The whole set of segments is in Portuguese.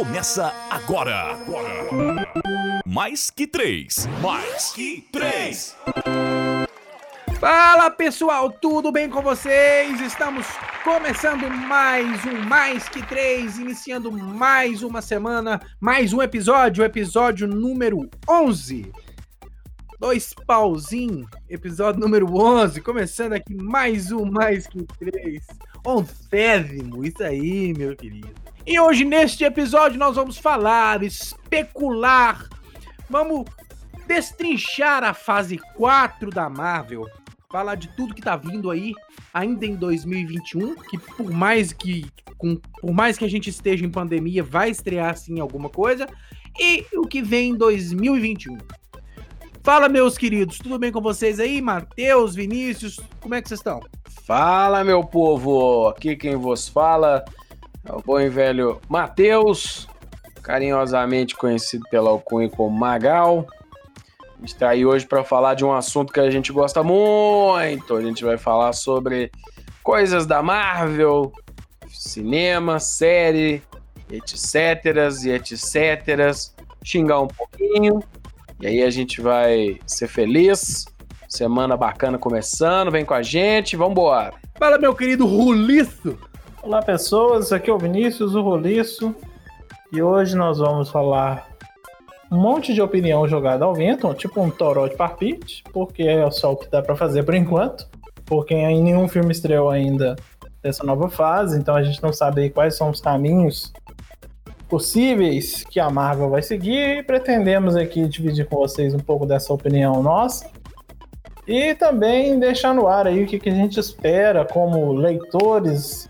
Começa agora. Mais que 3. Mais que 3. Fala pessoal, tudo bem com vocês? Estamos começando mais um Mais que 3, iniciando mais uma semana, mais um episódio, episódio número 11. Dois pauzinhos, episódio número 11, começando aqui mais um Mais que 3. 11º, isso aí, meu querido. E hoje, neste episódio, nós vamos falar, especular, vamos destrinchar a fase 4 da Marvel, falar de tudo que tá vindo aí, ainda em 2021, que por mais que a gente esteja em pandemia, vai estrear sim alguma coisa, e o que vem em 2021. Fala, meus queridos, tudo bem com vocês aí? Matheus, Vinícius, como é que vocês estão? Fala, meu povo, aqui quem vos fala é o bom e velho Matheus, carinhosamente conhecido pela alcunha como Magal. A gente está aí hoje para falar de um assunto que a gente gosta muito. A gente vai falar sobre coisas da Marvel, cinema, série, etc. Xingar um pouquinho. E aí a gente vai ser feliz. Semana bacana começando. Vem com a gente. Vambora. Fala, meu querido Roliço. Olá, pessoas, aqui é o Vinícius, o Roliço, e hoje nós vamos falar um monte de opinião jogada ao vento, tipo um toró de parpite, porque é só o que dá pra fazer por enquanto, porque nenhum filme estreou ainda dessa nova fase, então a gente não sabe quais são os caminhos possíveis que a Marvel vai seguir, e pretendemos aqui dividir com vocês um pouco dessa opinião nossa. E também deixar no ar aí o que a gente espera como leitores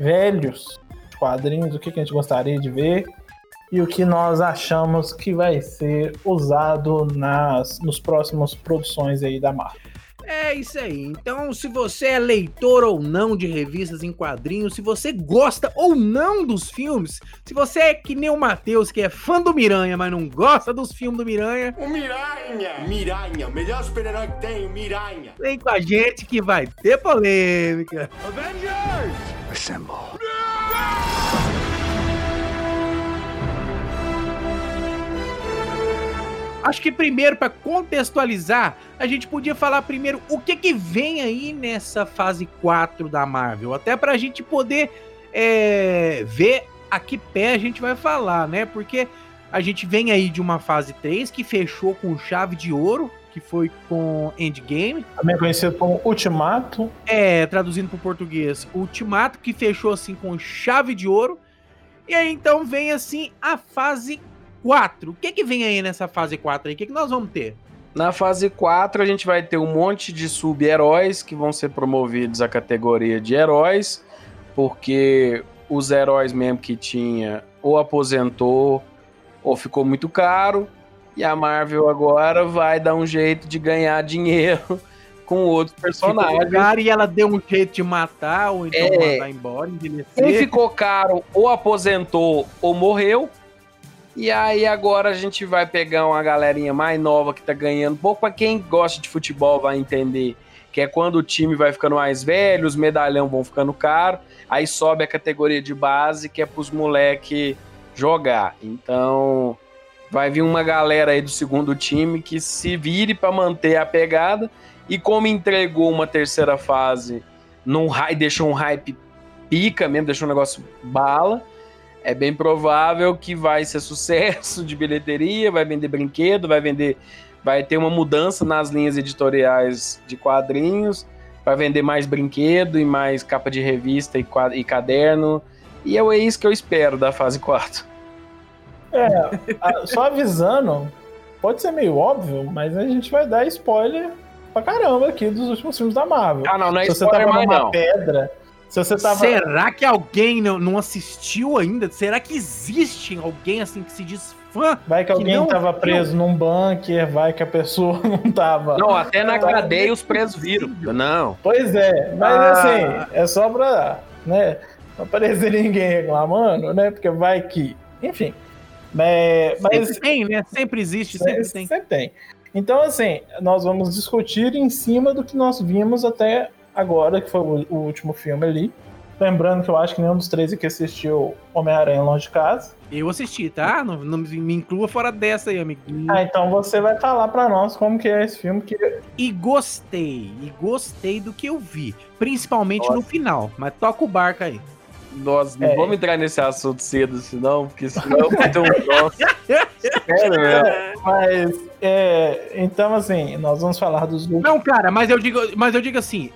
velhos quadrinhos, o que a gente gostaria de ver e o que nós achamos que vai ser usado nos próximos produções aí da Marvel. É isso aí, então se você é leitor ou não de revistas em quadrinhos, se você gosta ou não dos filmes, se você é que nem o Matheus, que é fã do Miranha, mas não gosta dos filmes do Miranha... O Miranha, o melhor super-herói que tem, o Miranha. Vem com a gente que vai ter polêmica. Avengers! Assemble. Acho que primeiro, para contextualizar, a gente podia falar primeiro o que vem aí nessa fase 4 da Marvel, até para a gente poder ver a que pé a gente vai falar, né? Porque a gente vem aí de uma fase 3 que fechou com chave de ouro, que foi com Endgame. Também conhecido como Ultimato. É, traduzindo para o português, Ultimato, que fechou assim com chave de ouro. E aí então vem assim a fase 4. O que vem aí nessa fase 4 aí? O que nós vamos ter? Na fase 4 a gente vai ter um monte de sub-heróis que vão ser promovidos à categoria de heróis, porque os heróis mesmo que tinha ou aposentou ou ficou muito caro. E a Marvel agora vai dar um jeito de ganhar dinheiro com outros personagens. E ela deu um jeito de matar, ou então mandar embora, envelhecer. Quem ficou caro ou aposentou ou morreu. E aí agora a gente vai pegar uma galerinha mais nova que tá ganhando pouco. Pra quem gosta de futebol vai entender que é quando o time vai ficando mais velho, os medalhão vão ficando caro. Aí sobe a categoria de base, que é pros moleque jogar. Então... vai vir uma galera aí do segundo time que se vire para manter a pegada. E como entregou uma terceira fase, deixou um hype pica mesmo, deixou um negócio bala, é bem provável que vai ser sucesso de bilheteria, vai vender brinquedo, vai ter uma mudança nas linhas editoriais de quadrinhos, vai vender mais brinquedo e mais capa de revista e caderno. E é isso que eu espero da fase 4. Só avisando, pode ser meio óbvio, mas a gente vai dar spoiler pra caramba aqui dos últimos filmes da Marvel. Ah, não é se spoiler, você tava mais numa não. Pedra, se você tava... Será que alguém não assistiu ainda? Será que existe alguém assim que se diz fã? Vai que alguém tava preso num bunker, vai que a pessoa não tava... Não, até na cadeia os presos viram. Não. Pois é, mas assim, é só pra, né, não aparecer ninguém reclamando, né, porque vai que... Enfim... mas sempre tem, né? Sempre existe, sempre tem. Então, assim, nós vamos discutir em cima do que nós vimos até agora, que foi o último filme ali, Lembrando que eu acho que nenhum dos três aqui assistiu Homem-Aranha Longe de Casa. Eu assisti, tá? Não me inclua fora dessa aí, amiguinho. Ah, então você vai falar pra nós como que é esse filme que... E gostei do que eu vi. Principalmente Nossa. No final. Mas toca o barco aí. Nós não vamos entrar nesse assunto cedo, senão, porque senão vai ter um troço. Sério, mesmo. Mas, então, assim, nós vamos falar dos... Não, cara, mas eu digo assim,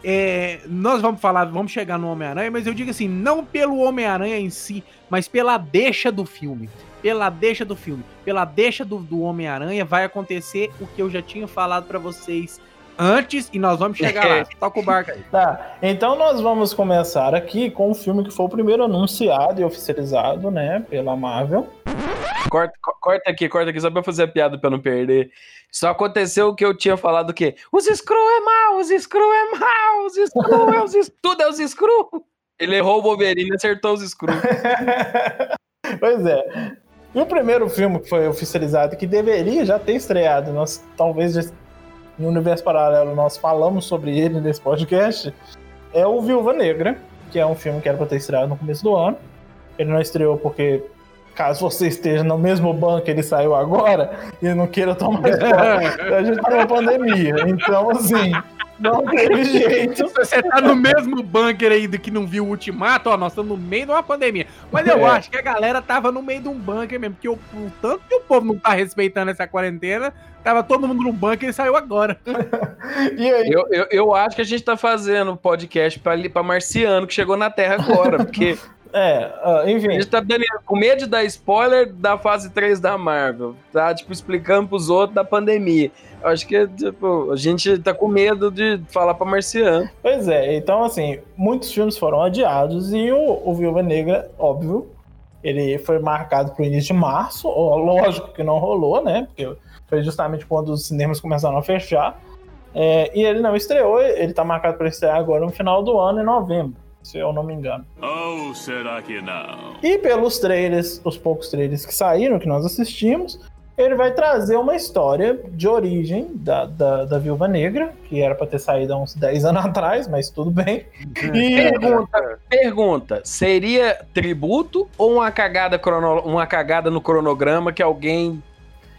nós vamos chegar no Homem-Aranha, mas eu digo assim, não pelo Homem-Aranha em si, mas pela deixa do filme. Pela deixa do Homem-Aranha vai acontecer o que eu já tinha falado pra vocês antes, e nós vamos chegar lá. Toca o barco aí. Tá, então nós vamos começar aqui com o filme que foi o primeiro anunciado e oficializado, né, pela Marvel. Corta aqui, só pra eu fazer a piada pra eu não perder. Só aconteceu o que eu tinha falado, o quê? Os Skrulls é mau, tudo é os Skrulls. Ele errou o Wolverine e acertou os Skrulls. Pois é. E o primeiro filme que foi oficializado, que deveria já ter estreado, nós talvez já... No universo paralelo, nós falamos sobre ele nesse podcast. É o Viúva Negra, que é um filme que era pra ter estreado no começo do ano. Ele não estreou porque, caso você esteja no mesmo banco, ele saiu agora e não queira tomar spoiler. A gente tá na pandemia, então assim, não teve jeito. Se você tá no mesmo bunker ainda que não viu o Ultimato, ó, nós estamos no meio de uma pandemia. Mas eu acho que a galera tava no meio de um bunker mesmo, porque o tanto que o povo não tá respeitando essa quarentena, tava todo mundo no bunker e saiu agora. E aí? Eu acho que a gente tá fazendo podcast pra marciano que chegou na Terra agora, porque... enfim. A gente tá com medo de dar spoiler da fase 3 da Marvel. Tá, tipo, explicando pros outros da pandemia. Eu acho que, tipo, a gente tá com medo de falar pra marciano. Pois é, então, assim, muitos filmes foram adiados e o Viúva Negra, óbvio, ele foi marcado pro início de março. Lógico que não rolou, né? Porque foi justamente quando os cinemas começaram a fechar. E ele não estreou, ele tá marcado pra estrear agora no final do ano, em novembro. Se eu não me engano. Ou será que não? E pelos trailers, os poucos trailers que saíram, que nós assistimos, ele vai trazer uma história de origem da Viúva Negra, que era pra ter saído há uns 10 anos atrás, mas tudo bem. E... Pergunta, seria tributo ou uma cagada no cronograma que alguém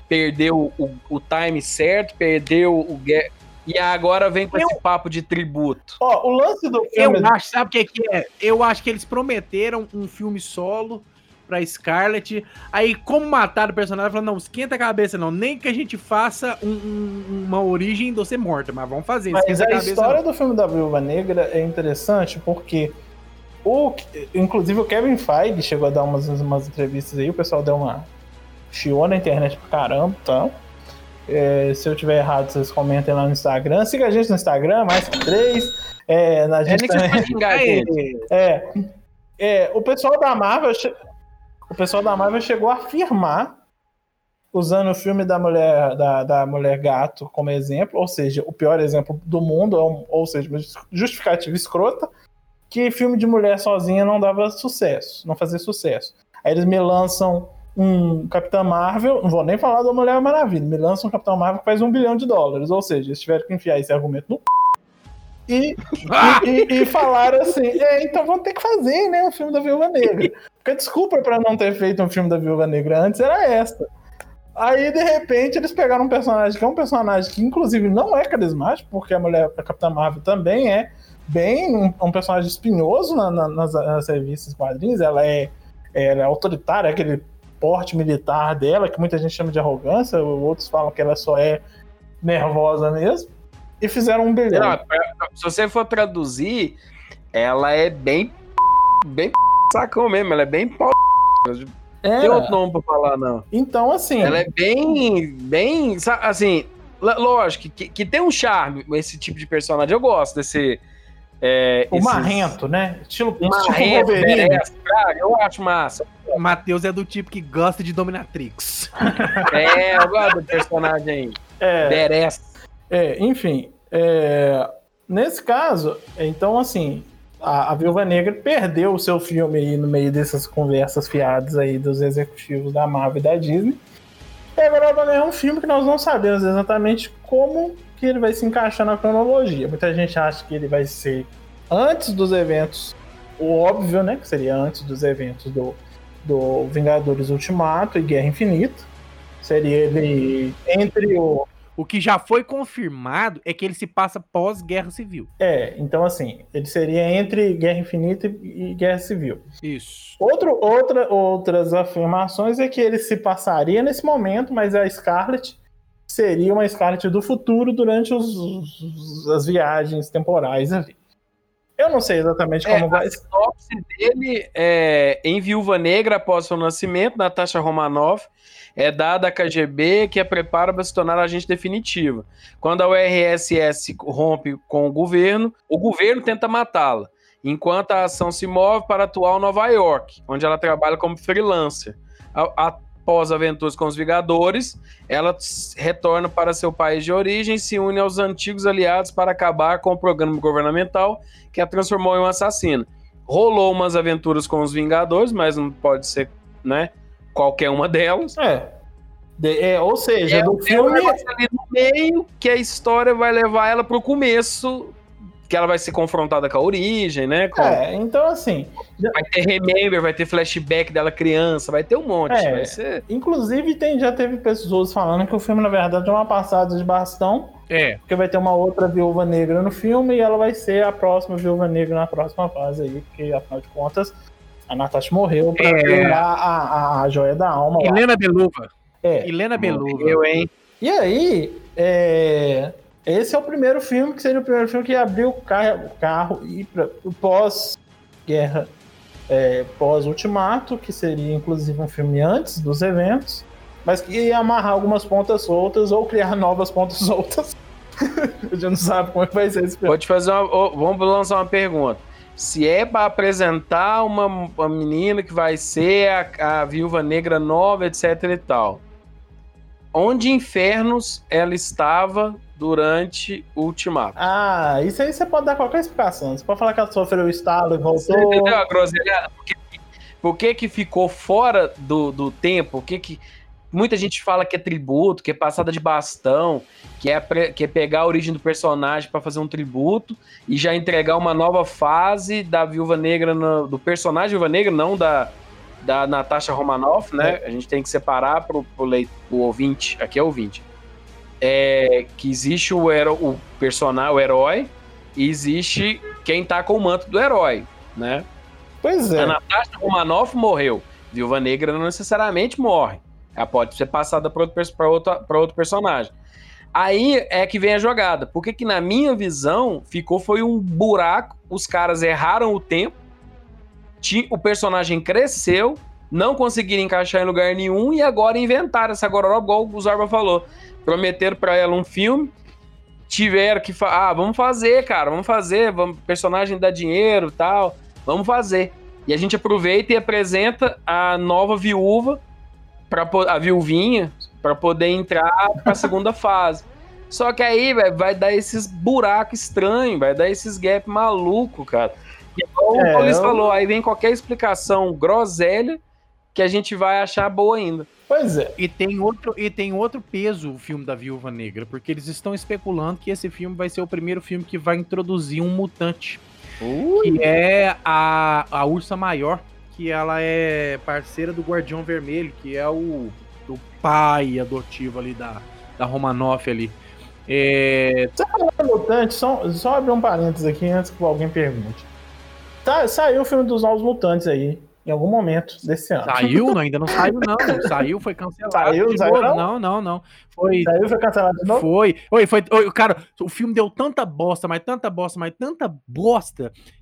perdeu o time certo, perdeu o... E agora vem com esse papo de tributo. Ó, o lance do filme... Eu acho, sabe o que é? Eu acho que eles prometeram um filme solo pra Scarlett. Aí, como mataram o personagem, falaram, não, esquenta a cabeça não. Nem que a gente faça uma origem do ser morta, mas vamos fazer. Mas a história do filme da Viúva Negra é interessante porque... Inclusive o Kevin Feige chegou a dar umas entrevistas aí, o pessoal deu uma chiou na internet pra caramba, então... se eu tiver errado, vocês comentem lá no Instagram. Siga a gente no Instagram, mais que 3. A gente também... O pessoal da Marvel chegou a afirmar, usando o filme da mulher gato como exemplo, ou seja, o pior exemplo do mundo, ou seja, justificativa escrota, que filme de mulher sozinha não dava sucesso, não fazia sucesso. Aí eles me lançam Capitão Marvel, não vou nem falar da Mulher Maravilha, me lança um Capitão Marvel que faz $1 bilhão, ou seja, eles tiveram que enfiar esse argumento no e falaram assim, então vamos ter que fazer, né, um filme da Viúva Negra, porque a desculpa pra não ter feito um filme da Viúva Negra antes era esta. Aí, de repente, eles pegaram um personagem que é um personagem que, inclusive, não é carismático, porque a Capitã Marvel também é bem um personagem espinhoso nas revistas, quadrinhos, ela é autoritária, aquele porte militar dela, que muita gente chama de arrogância, outros falam que ela só é nervosa mesmo, e fizeram $1 bilhão. Se você for traduzir, ela é bem sacão mesmo, ela é bem pau. Não tem outro nome pra falar, não. Então, assim... Ela é bem assim, lógico, que tem um charme, esse tipo de personagem, eu gosto desse... marrento, né? Estilo Wolverine. Eu acho massa. O Matheus é do tipo que gosta de Dominatrix. Eu gosto do personagem. Enfim. Nesse caso, então, assim, a Viúva Negra perdeu o seu filme aí no meio dessas conversas fiadas aí dos executivos da Marvel e da Disney. E agora vai ganhar um filme que nós não sabemos exatamente como que ele vai se encaixar na cronologia. Muita gente acha que ele vai ser antes dos eventos o óbvio, né, que seria antes dos eventos do Vingadores Ultimato e Guerra Infinita. Seria ele entre o... O que já foi confirmado é que ele se passa pós-Guerra Civil. É, então assim, ele seria entre Guerra Infinita e Guerra Civil. Isso. Outras afirmações é que ele se passaria nesse momento, mas a Scarlet seria uma Scarlet do futuro durante as viagens temporais ali. Eu não sei exatamente como vai... A sinopse dele é em Viúva Negra após seu nascimento, Natasha Romanoff é dada à KGB, que a prepara para se tornar agente definitiva. Quando a URSS rompe com o governo tenta matá-la, enquanto a ação se move para a atual Nova York, onde ela trabalha como freelancer. Após aventuras com os Vingadores, ela retorna para seu país de origem e se une aos antigos aliados para acabar com o programa governamental que a transformou em uma assassina. Rolou umas aventuras com os Vingadores, mas não pode ser, né? Qualquer uma delas. Ou seja, do filme... ali no meio que a história vai levar ela pro começo, que ela vai ser confrontada com a origem, né? Então assim... Vai ter remember, vai ter flashback dela criança, vai ter um monte. Vai ser... Inclusive já teve pessoas falando que o filme, na verdade, é uma passada de bastão. Porque vai ter uma outra Viúva Negra no filme e ela vai ser a próxima Viúva Negra na próxima fase aí, porque, afinal de contas... A Natasha morreu pra pegar a joia da alma. Helena Beluva. Helena Beluva. Eu, hein? E aí, esse é o primeiro filme, que seria o primeiro filme que abriu o carro e pós-guerra, pós-ultimato, que seria inclusive um filme antes dos eventos, mas que ia amarrar algumas pontas soltas ou criar novas pontas soltas. A gente não sabe como é que vai ser esse filme. Vou te fazer vamos lançar uma pergunta. Se é para apresentar uma menina que vai ser a Viúva Negra nova, etc e tal, onde infernos ela estava durante o Ultimato? Isso aí você pode dar qualquer explicação. Você pode falar que ela sofreu o estalo e voltou. Você entendeu a groselhada? Por que ficou fora do tempo? Por que muita gente fala que é tributo, que é passada de bastão, que é pegar a origem do personagem para fazer um tributo e já entregar uma nova fase da Viúva Negra, do personagem Viúva Negra, não da Natasha Romanoff, né? A gente tem que separar pro ouvinte, aqui é ouvinte, que existe o personagem, o herói, e existe quem tá com o manto do herói, né? Pois é. A Natasha Romanoff morreu, Viúva Negra não necessariamente morre, ela pode ser passada para outro personagem. Aí é que vem a jogada. Porque que na minha visão ficou foi um buraco, os caras erraram o tempo, o personagem cresceu, não conseguiram encaixar em lugar nenhum e agora inventaram essa gororó, igual o Zorba falou. Prometeram pra ela um filme, tiveram que vamos fazer, personagem dá dinheiro e tal, vamos fazer. E a gente aproveita e apresenta a nova viúva, a viuvinha, para poder entrar para a segunda fase. Só que aí, velho, vai dar esses buracos estranhos, vai dar esses gap maluco, cara. Então, o Paulis falou, aí vem qualquer explicação groselha que a gente vai achar boa ainda. Pois é. E tem outro peso o filme da Viúva Negra, porque eles estão especulando que esse filme vai ser o primeiro filme que vai introduzir um mutante, que é a Ursa Maior, que ela é parceira do Guardião Vermelho, que é do pai adotivo ali da Romanoff ali. Você falou de mutante, só abrir um parênteses aqui antes que alguém pergunte. Saiu o filme dos Novos Mutantes aí, em algum momento desse ano. Saiu? Não, ainda não saiu, não. Saiu, foi cancelado. Saiu, não? Não. Foi cancelado de novo? Foi. Cara, o filme deu tanta bosta,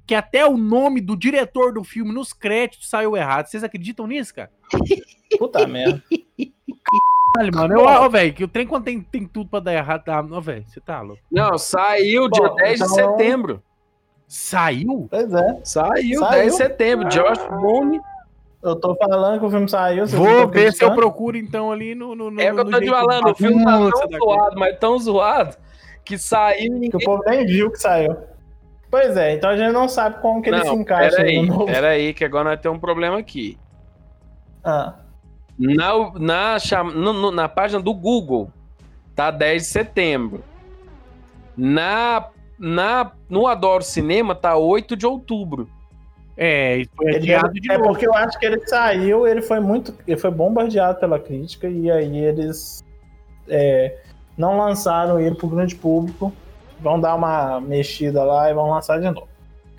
que até o nome do diretor do filme nos créditos saiu errado. Vocês acreditam nisso, cara? Puta merda. Caralho, mano. Velho, que o trem quando tem tudo pra dar errado, tá? Velho, você tá louco. Não, saiu dia 10 de setembro. Saiu? Pois é. Saiu 10 de setembro. Josh Brolin. Eu tô falando que o filme saiu. Vou ver se eu procuro então ali no é o que eu tô te falando. O filme tá tão zoado, que saiu. Que o povo nem viu que saiu. Pois é, então a gente não sabe como que ele se encaixa. Peraí, que agora nós temos um problema aqui. Na página do Google, tá 10 de setembro. No Adoro Cinema tá 8 de outubro. É, foi adiado de novo. É porque eu acho que ele saiu, ele foi bombardeado pela crítica, e aí eles não lançaram ele pro grande público, vão dar uma mexida lá e vão lançar de novo.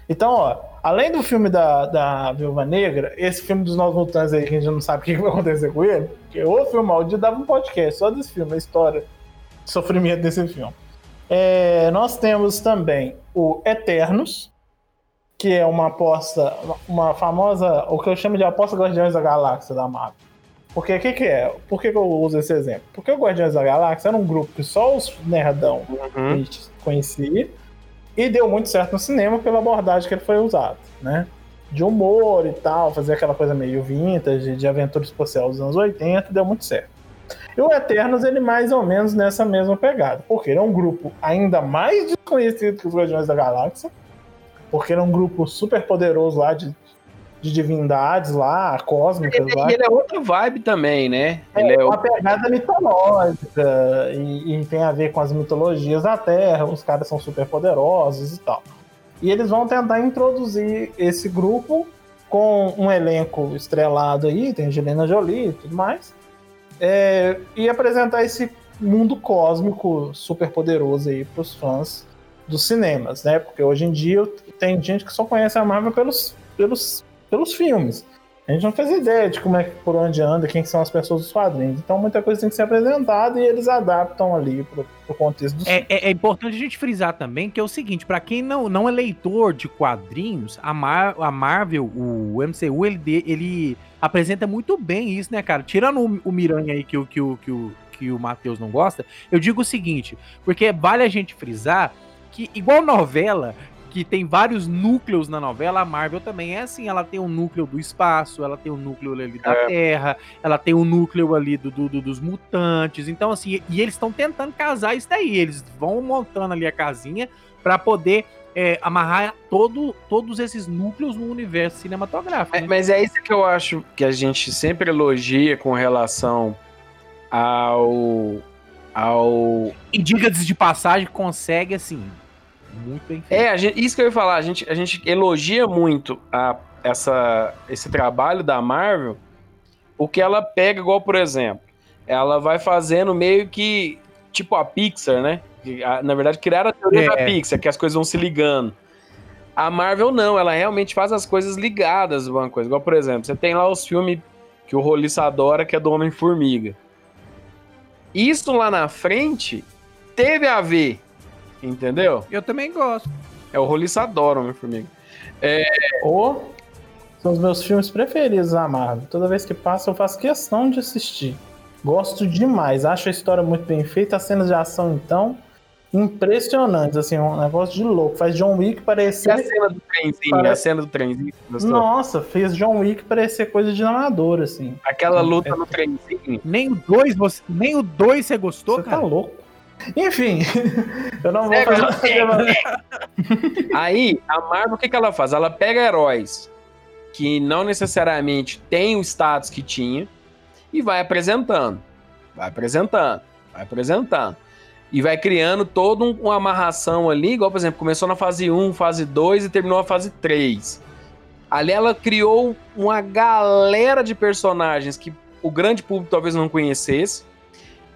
Então, ó, além do filme da Viúva Negra, esse filme dos Novos Mutantes aí, que a gente não sabe o que vai acontecer com ele, porque o filme maldito dava um podcast só desse filme, a história, o sofrimento desse filme. É, nós temos também o Eternos, que é uma aposta, uma famosa, o que eu chamo de aposta Guardiões da Galáxia da Marvel. Porque o que é? Por que eu uso esse exemplo? Porque o Guardiões da Galáxia era um grupo que só os nerdão a gente conhecia, e deu muito certo no cinema pela abordagem que ele foi usado, né? De humor e tal, fazer aquela coisa meio vintage, de aventura espacial dos anos 80, deu muito certo. E o Eternos, ele mais ou menos nessa mesma pegada, porque ele é um grupo ainda mais desconhecido que os Guardiões da Galáxia, porque ele é um grupo super poderoso lá de divindades lá, cósmicas lá. Ele é outra vibe também, né? Ele é uma pegada mitológica e tem a ver com as mitologias da Terra, os caras são super poderosos e tal. E eles vão tentar introduzir esse grupo com um elenco estrelado aí, tem Angelina Jolie e tudo mais, e apresentar esse mundo cósmico super poderoso aí pros fãs dos cinemas, né? Porque hoje em dia tem gente que só conhece a Marvel pelos filmes. A gente não faz ideia de como é, por onde anda, quem são as pessoas dos quadrinhos. Então muita coisa tem que ser apresentada e eles adaptam ali pro contexto do filme. É importante a gente frisar também que é o seguinte, para quem não é leitor de quadrinhos, a Marvel, o MCU, ele apresenta muito bem isso, né, cara? Tirando o Miranha aí que o Matheus não gosta, eu digo o seguinte, porque vale a gente frisar que, igual novela, que tem vários núcleos na novela, a Marvel também é assim, ela tem um núcleo do espaço, ela tem um núcleo ali da Terra, ela tem um núcleo ali dos mutantes, então assim, e eles estão tentando casar isso daí, eles vão montando ali a casinha para poder amarrar todos esses núcleos no universo cinematográfico. Né? Mas é isso que eu acho que a gente sempre elogia com relação ao... E diga-se de passagem, consegue assim, muito bem feito. Isso que eu ia falar, a gente elogia muito esse trabalho da Marvel, o que ela pega, igual, por exemplo, ela vai fazendo meio que, tipo a Pixar, né? Na verdade, criaram a teoria da Pixar, que as coisas vão se ligando. A Marvel não, ela realmente faz as coisas ligadas uma coisa. Igual, por exemplo, você tem lá os filmes que o Roliço adora, que é do Homem-Formiga. Isso lá na frente teve a ver, entendeu? Eu também gosto. O Roliço adora Homem-Formiga. São os meus filmes preferidos da Marvel. Toda vez que passa, eu faço questão de assistir. Gosto demais. Acho a história muito bem feita. As cenas de ação, então, impressionantes. Assim, um negócio de louco. Faz John Wick parecer... E a cena do trenzinho? A cena do trenzinho. Nossa, fez John Wick parecer coisa de amador, assim. Aquela luta no trenzinho. Nem o 2 você gostou, cara? Você tá louco. Enfim, eu não vou fazer. Aí, a Marvel, o que ela faz? Ela pega heróis que não necessariamente têm o status que tinha e vai apresentando. E vai criando toda uma amarração ali, igual, por exemplo, começou na fase 1, fase 2 e terminou na fase 3. Ali ela criou uma galera de personagens que o grande público talvez não conhecesse.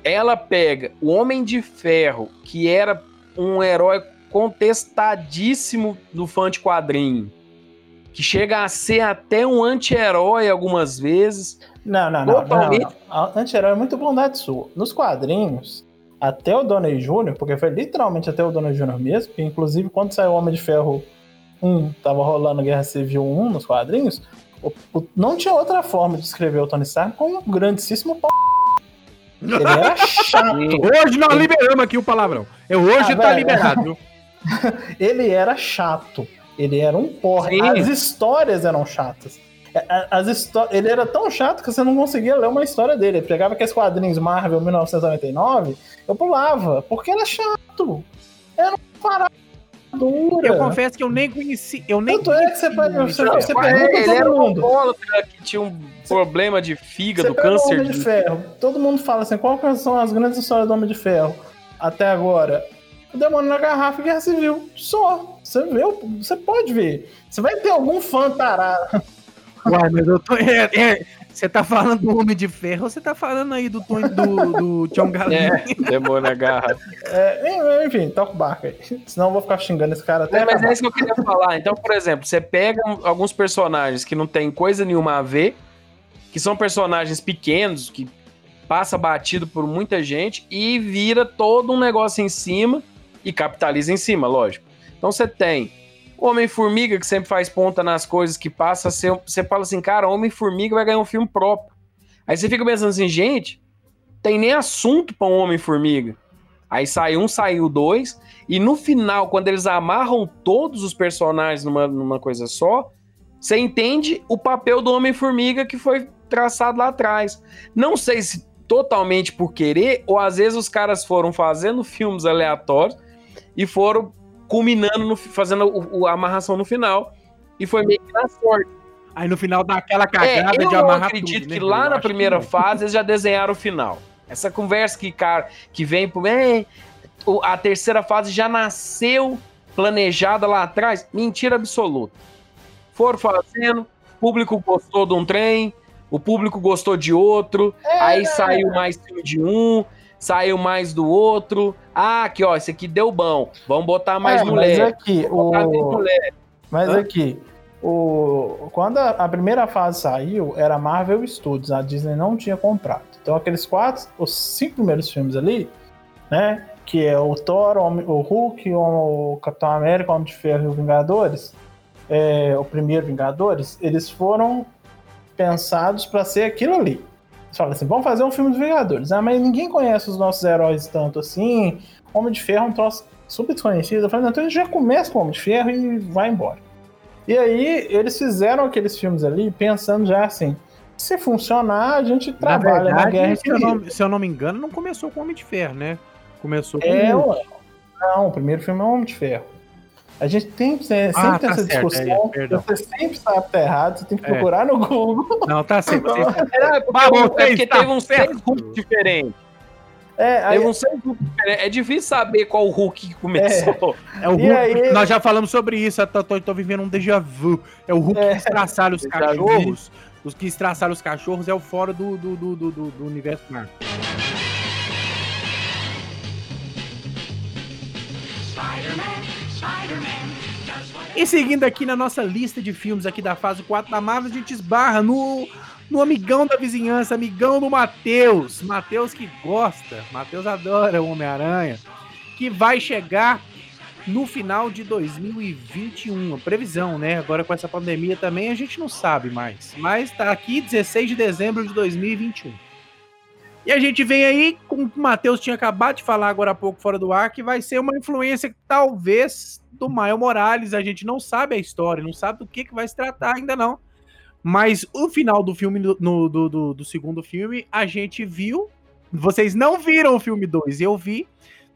Ela pega o Homem de Ferro, que era um herói contestadíssimo do fã de quadrinho, que chega a ser até um anti-herói algumas vezes. Não. Anti-herói é muito bondade sua. Nos quadrinhos, até o Dony Júnior, porque foi literalmente até o Dony Júnior mesmo, que inclusive quando saiu o Homem de Ferro 1, tava rolando Guerra Civil 1 nos quadrinhos, não tinha outra forma de escrever o Tony Stark como um grandíssimo p***. Ele era chato. Hoje nós liberamos aqui o palavrão. Hoje tá liberado. Ele era chato. Ele era um porra. As histórias eram chatas. Ele era tão chato que você não conseguia ler uma história dele. Ele pegava aqueles quadrinhos Marvel 1999, eu pulava, porque era chato. Era um parado. Eu confesso que eu nem conheci. Tanto é que você pergunta ele todo mundo. Era um alcoólatra que tinha um problema de fígado, câncer. Homem de Ferro. Todo mundo fala assim: quais são as grandes histórias do Homem de Ferro até agora? O Demônio na Garrafa e Guerra Civil. Só. Você vê, você pode ver. Você vai ter algum fã tarado. Uai, mas eu tô... Você tá falando do Homem de Ferro ou você tá falando aí do Tony, do Tião Galinha? Demônio na garra. Enfim, toca o barco aí. Senão eu vou ficar xingando esse cara até... Mas é isso que eu queria falar. Então, por exemplo, você pega alguns personagens que não tem coisa nenhuma a ver, que são personagens pequenos, que passa batido por muita gente e vira todo um negócio em cima e capitaliza em cima, lógico. Então você tem o Homem-Formiga, que sempre faz ponta nas coisas, que passa a ser... Você fala assim, cara, Homem-Formiga vai ganhar um filme próprio. Aí você fica pensando assim, gente, tem nem assunto pra um Homem-Formiga. Aí sai um, saiu dois, e no final, quando eles amarram todos os personagens numa coisa só, você entende o papel do Homem-Formiga que foi traçado lá atrás. Não sei se totalmente por querer, ou às vezes os caras foram fazendo filmes aleatórios e foram culminando, fazendo a amarração no final, e foi meio que na sorte. Aí no final dá aquela cagada de amarrar tudo. Eu acredito tudo, né? Que lá na primeira fase eles já desenharam o final. Essa conversa que vem pro... a terceira fase já nasceu planejada lá atrás, mentira absoluta. Foram fazendo, o público gostou de um trem, o público gostou de outro, aí saiu mais de um... Saiu mais do outro. Ah, aqui, ó, esse aqui deu bom. Vamos botar mais mulher. Mas aqui, quando a primeira fase saiu, era Marvel Studios. A Disney não tinha contrato. Então, aqueles 4 ou 5 primeiros filmes ali, né? Que é o Thor, o Hulk, o Capitão América, o Homem de Ferro e o Vingadores. O primeiro Vingadores, eles foram pensados para ser aquilo ali. Fala assim, vamos fazer um filme dos Vingadores. Ah, mas ninguém conhece os nossos heróis tanto assim. Homem de Ferro é um troço super desconhecido. Eu falei, então ele já começa com o Homem de Ferro e vai embora. E aí, eles fizeram aqueles filmes ali pensando já assim, se funcionar, a gente trabalha na guerra. Se eu não me engano, não começou com o Homem de Ferro, né? Começou com o primeiro filme é o Homem de Ferro. A gente sempre tem essa discussão. Você sempre sabe que tá errado, você tem que procurar no Google. Não, tá certo. Porque teve uns 6 Hulk diferentes. Teve uns 6 Hulk diferentes. É difícil saber qual o Hulk que começou. É o Hulk. Aí... Nós já falamos sobre isso. Eu tô vivendo um déjà vu. É o Hulk que estraçalha os cachorros. Os que estraçalham os cachorros é o fora do universo Marvel. E seguindo aqui na nossa lista de filmes aqui da fase 4 da Marvel, a gente esbarra no amigão da vizinhança, amigão do Matheus. Matheus que gosta, Matheus adora o Homem-Aranha, que vai chegar no final de 2021. A previsão, né? Agora com essa pandemia também a gente não sabe mais. Mas tá aqui 16 de dezembro de 2021. E a gente vem aí com o que o Matheus tinha acabado de falar agora há pouco fora do ar, que vai ser uma influência talvez do Miles Morales. A gente não sabe a história, não sabe do que vai se tratar ainda não. Mas o final do filme, do segundo filme, a gente viu. Vocês não viram o filme 2, eu vi.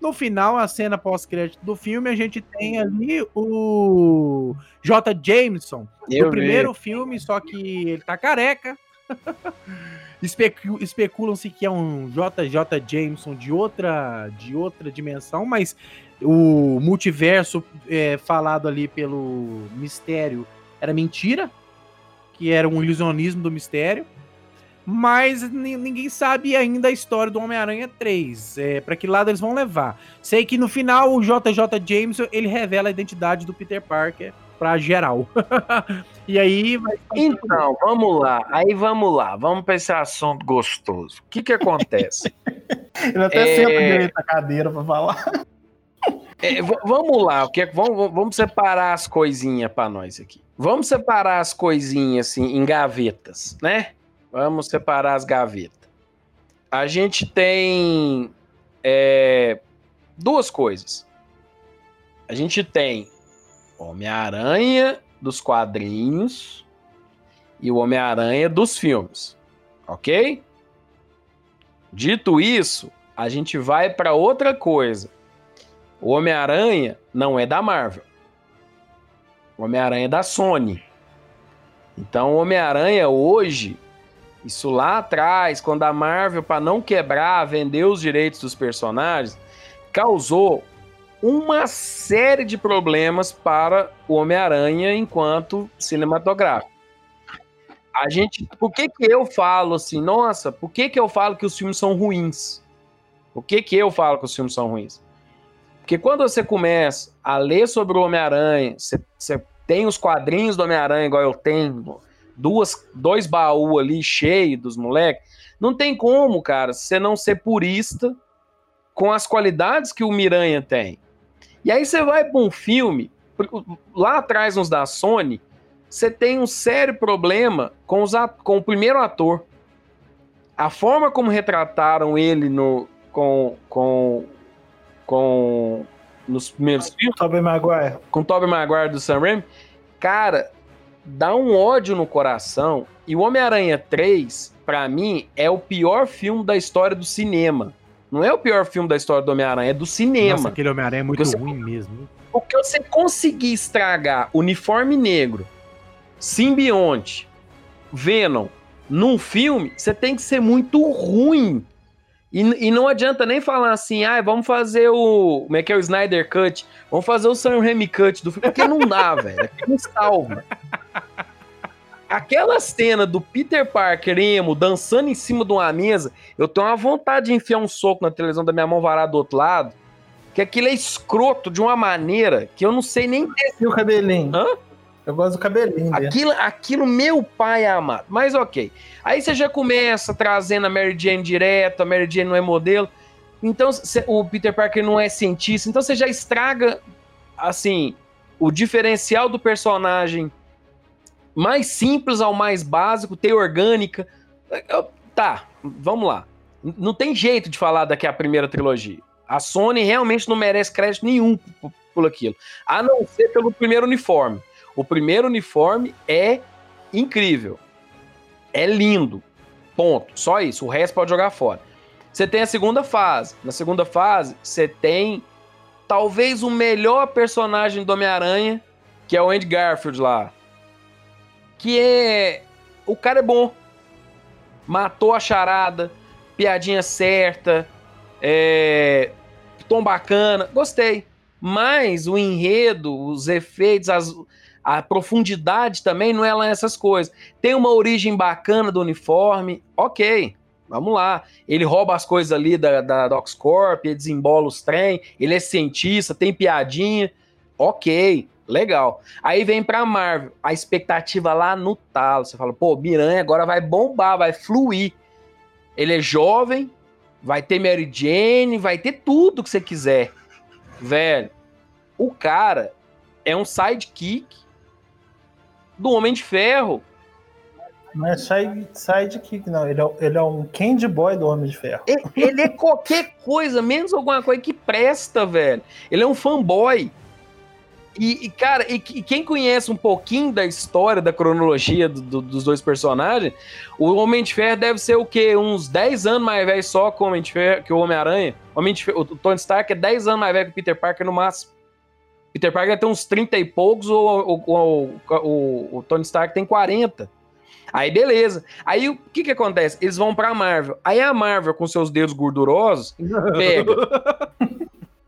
No final, a cena pós-crédito do filme, a gente tem ali o J. Jameson. O primeiro filme, só que ele tá careca. Especulam-se que é um JJ Jameson de outra dimensão, mas o multiverso falado ali pelo Mistério era mentira, que era um ilusionismo do Mistério, mas ninguém sabe ainda a história do Homem-Aranha 3, para que lado eles vão levar. Sei que no final o JJ Jameson ele revela a identidade do Peter Parker pra geral. E aí... Então, vamos lá. Vamos pra esse assunto gostoso. O que acontece? Ele até senta direito na cadeira pra falar. Vamos lá, vamos separar as coisinhas pra nós aqui. Vamos separar as coisinhas, assim, em gavetas, né? Vamos separar as gavetas. A gente tem 2 coisas. A gente tem Homem-Aranha dos quadrinhos e o Homem-Aranha dos filmes, ok? Dito isso, a gente vai para outra coisa. O Homem-Aranha não é da Marvel. O Homem-Aranha é da Sony. Então, o Homem-Aranha hoje, isso lá atrás, quando a Marvel, para não quebrar, vendeu os direitos dos personagens, causou uma série de problemas para o Homem-Aranha enquanto cinematográfico. A gente, por que que eu falo assim, nossa, por que que eu falo que os filmes são ruins? Por que que eu falo que os filmes são ruins? Porque quando você começa a ler sobre o Homem-Aranha, você tem os quadrinhos do Homem-Aranha, igual eu tenho, dois baús ali cheios dos moleques, não tem como, cara, você não ser purista com as qualidades que o Miranha tem. E aí você vai para um filme, lá atrás uns da Sony, você tem um sério problema com o primeiro ator. A forma como retrataram ele nos primeiros filmes. Com o Tobey Maguire do Sam Raimi. Cara, dá um ódio no coração. E o Homem-Aranha 3, pra mim, é o pior filme da história do cinema. Não é o pior filme da história do Homem-Aranha, é do cinema. Nossa, aquele Homem-Aranha é muito ruim mesmo. Porque você conseguir estragar Uniforme Negro, Simbionte, Venom, num filme, você tem que ser muito ruim. E não adianta nem falar assim, vamos fazer como é que é o Snyder Cut? Vamos fazer o Sam Raimi Cut do filme. Porque não dá, velho. Aqui não salva. Aquela cena do Peter Parker emo dançando em cima de uma mesa, eu tenho uma vontade de enfiar um soco na televisão da minha mão varada do outro lado, que aquilo é escroto de uma maneira que eu não sei nem... E o cabelinho? Hã? Eu gosto do cabelinho. Aquilo meu pai amado. Mas ok. Aí você já começa trazendo a Mary Jane direto, a Mary Jane não é modelo, então o Peter Parker não é cientista, então você já estraga, assim, o diferencial do personagem mais simples ao mais básico, ter orgânica. Tá, vamos lá. Não tem jeito de falar daqui a primeira trilogia. A Sony realmente não merece crédito nenhum por aquilo. A não ser pelo primeiro uniforme. O primeiro uniforme é incrível. É lindo. Ponto. Só isso. O resto pode jogar fora. Você tem a segunda fase. Na segunda fase, você tem talvez o melhor personagem do Homem-Aranha, que é o Andrew Garfield lá. Que é... O cara é bom. Matou a charada. Piadinha certa. Tom bacana. Gostei. Mas o enredo, os efeitos, a profundidade também não é lá essas coisas. Tem uma origem bacana do uniforme. Ok. Vamos lá. Ele rouba as coisas ali da Oxcorp. Ele desembola os trem. Ele é cientista. Tem piadinha. Ok. Legal. Aí vem pra Marvel. A expectativa lá no talo. Você fala, pô, Miranha agora vai bombar, vai fluir. Ele é jovem, vai ter Mary Jane, vai ter tudo que você quiser. Velho, o cara é um sidekick do Homem de Ferro. Não é sidekick, não. Ele é um candy boy do Homem de Ferro. Ele é qualquer coisa, menos alguma coisa que presta, velho. Ele é um fanboy. E cara, quem conhece um pouquinho da história, da cronologia dos dois personagens, o Homem de Ferro deve ser o quê? Uns 10 anos mais velho só que o Homem de Ferro, que o Homem-Aranha. O Tony Stark é 10 anos mais velho que o Peter Parker no máximo. Peter Parker tem uns 30 e poucos, o Tony Stark tem 40. Aí beleza. Aí o que acontece? Eles vão pra Marvel. Aí a Marvel, com seus dedos gordurosos, pega...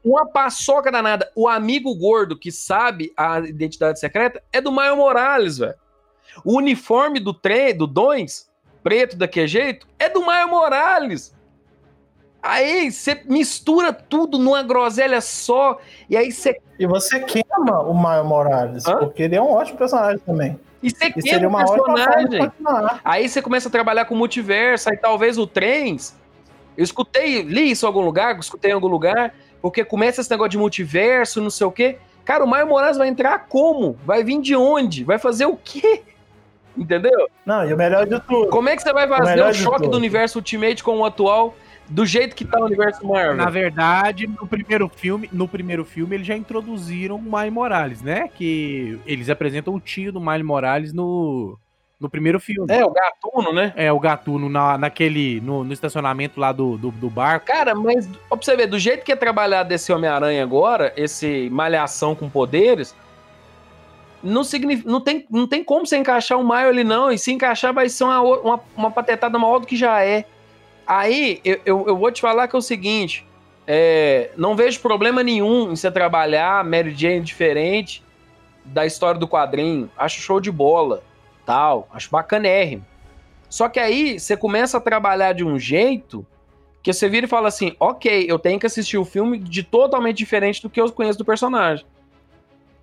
Uma paçoca danada. O amigo gordo que sabe a identidade secreta é do Miles Morales, velho. O uniforme do Dons, preto daquele jeito, é do Miles Morales. Aí você mistura tudo numa groselha só, e aí você... E você queima o Miles Morales, porque ele é um ótimo personagem também. E você queima o personagem. Aí você começa a trabalhar com o multiverso, aí talvez o Trens... Eu li isso em algum lugar... Porque começa esse negócio de multiverso, não sei o quê. Cara, o Miles Morales vai entrar como? Vai vir de onde? Vai fazer o quê? Entendeu? Não, e o melhor de tudo... Como é que você vai fazer o choque do universo Ultimate com o atual, do jeito que tá o universo Marvel? Na verdade, no primeiro filme eles já introduziram o Miles Morales, né? Que eles apresentam o tio do Miles Morales no primeiro filme. É, o Gatuno, né? É, o Gatuno no estacionamento lá do barco. Cara, mas ó, pra você ver, do jeito que é trabalhado esse Homem-Aranha agora, esse malhação com poderes, não tem como você encaixar o Miles ali, não. E se encaixar vai ser uma patetada maior do que já é. Aí, eu vou te falar que é o seguinte, Não vejo problema nenhum em você trabalhar Mary Jane diferente da história do quadrinho. Acho show de bola, tal. Acho bacanérrimo. Só que aí você começa a trabalhar de um jeito que você vira e fala assim, ok, eu tenho que assistir o filme de totalmente diferente do que eu conheço do personagem.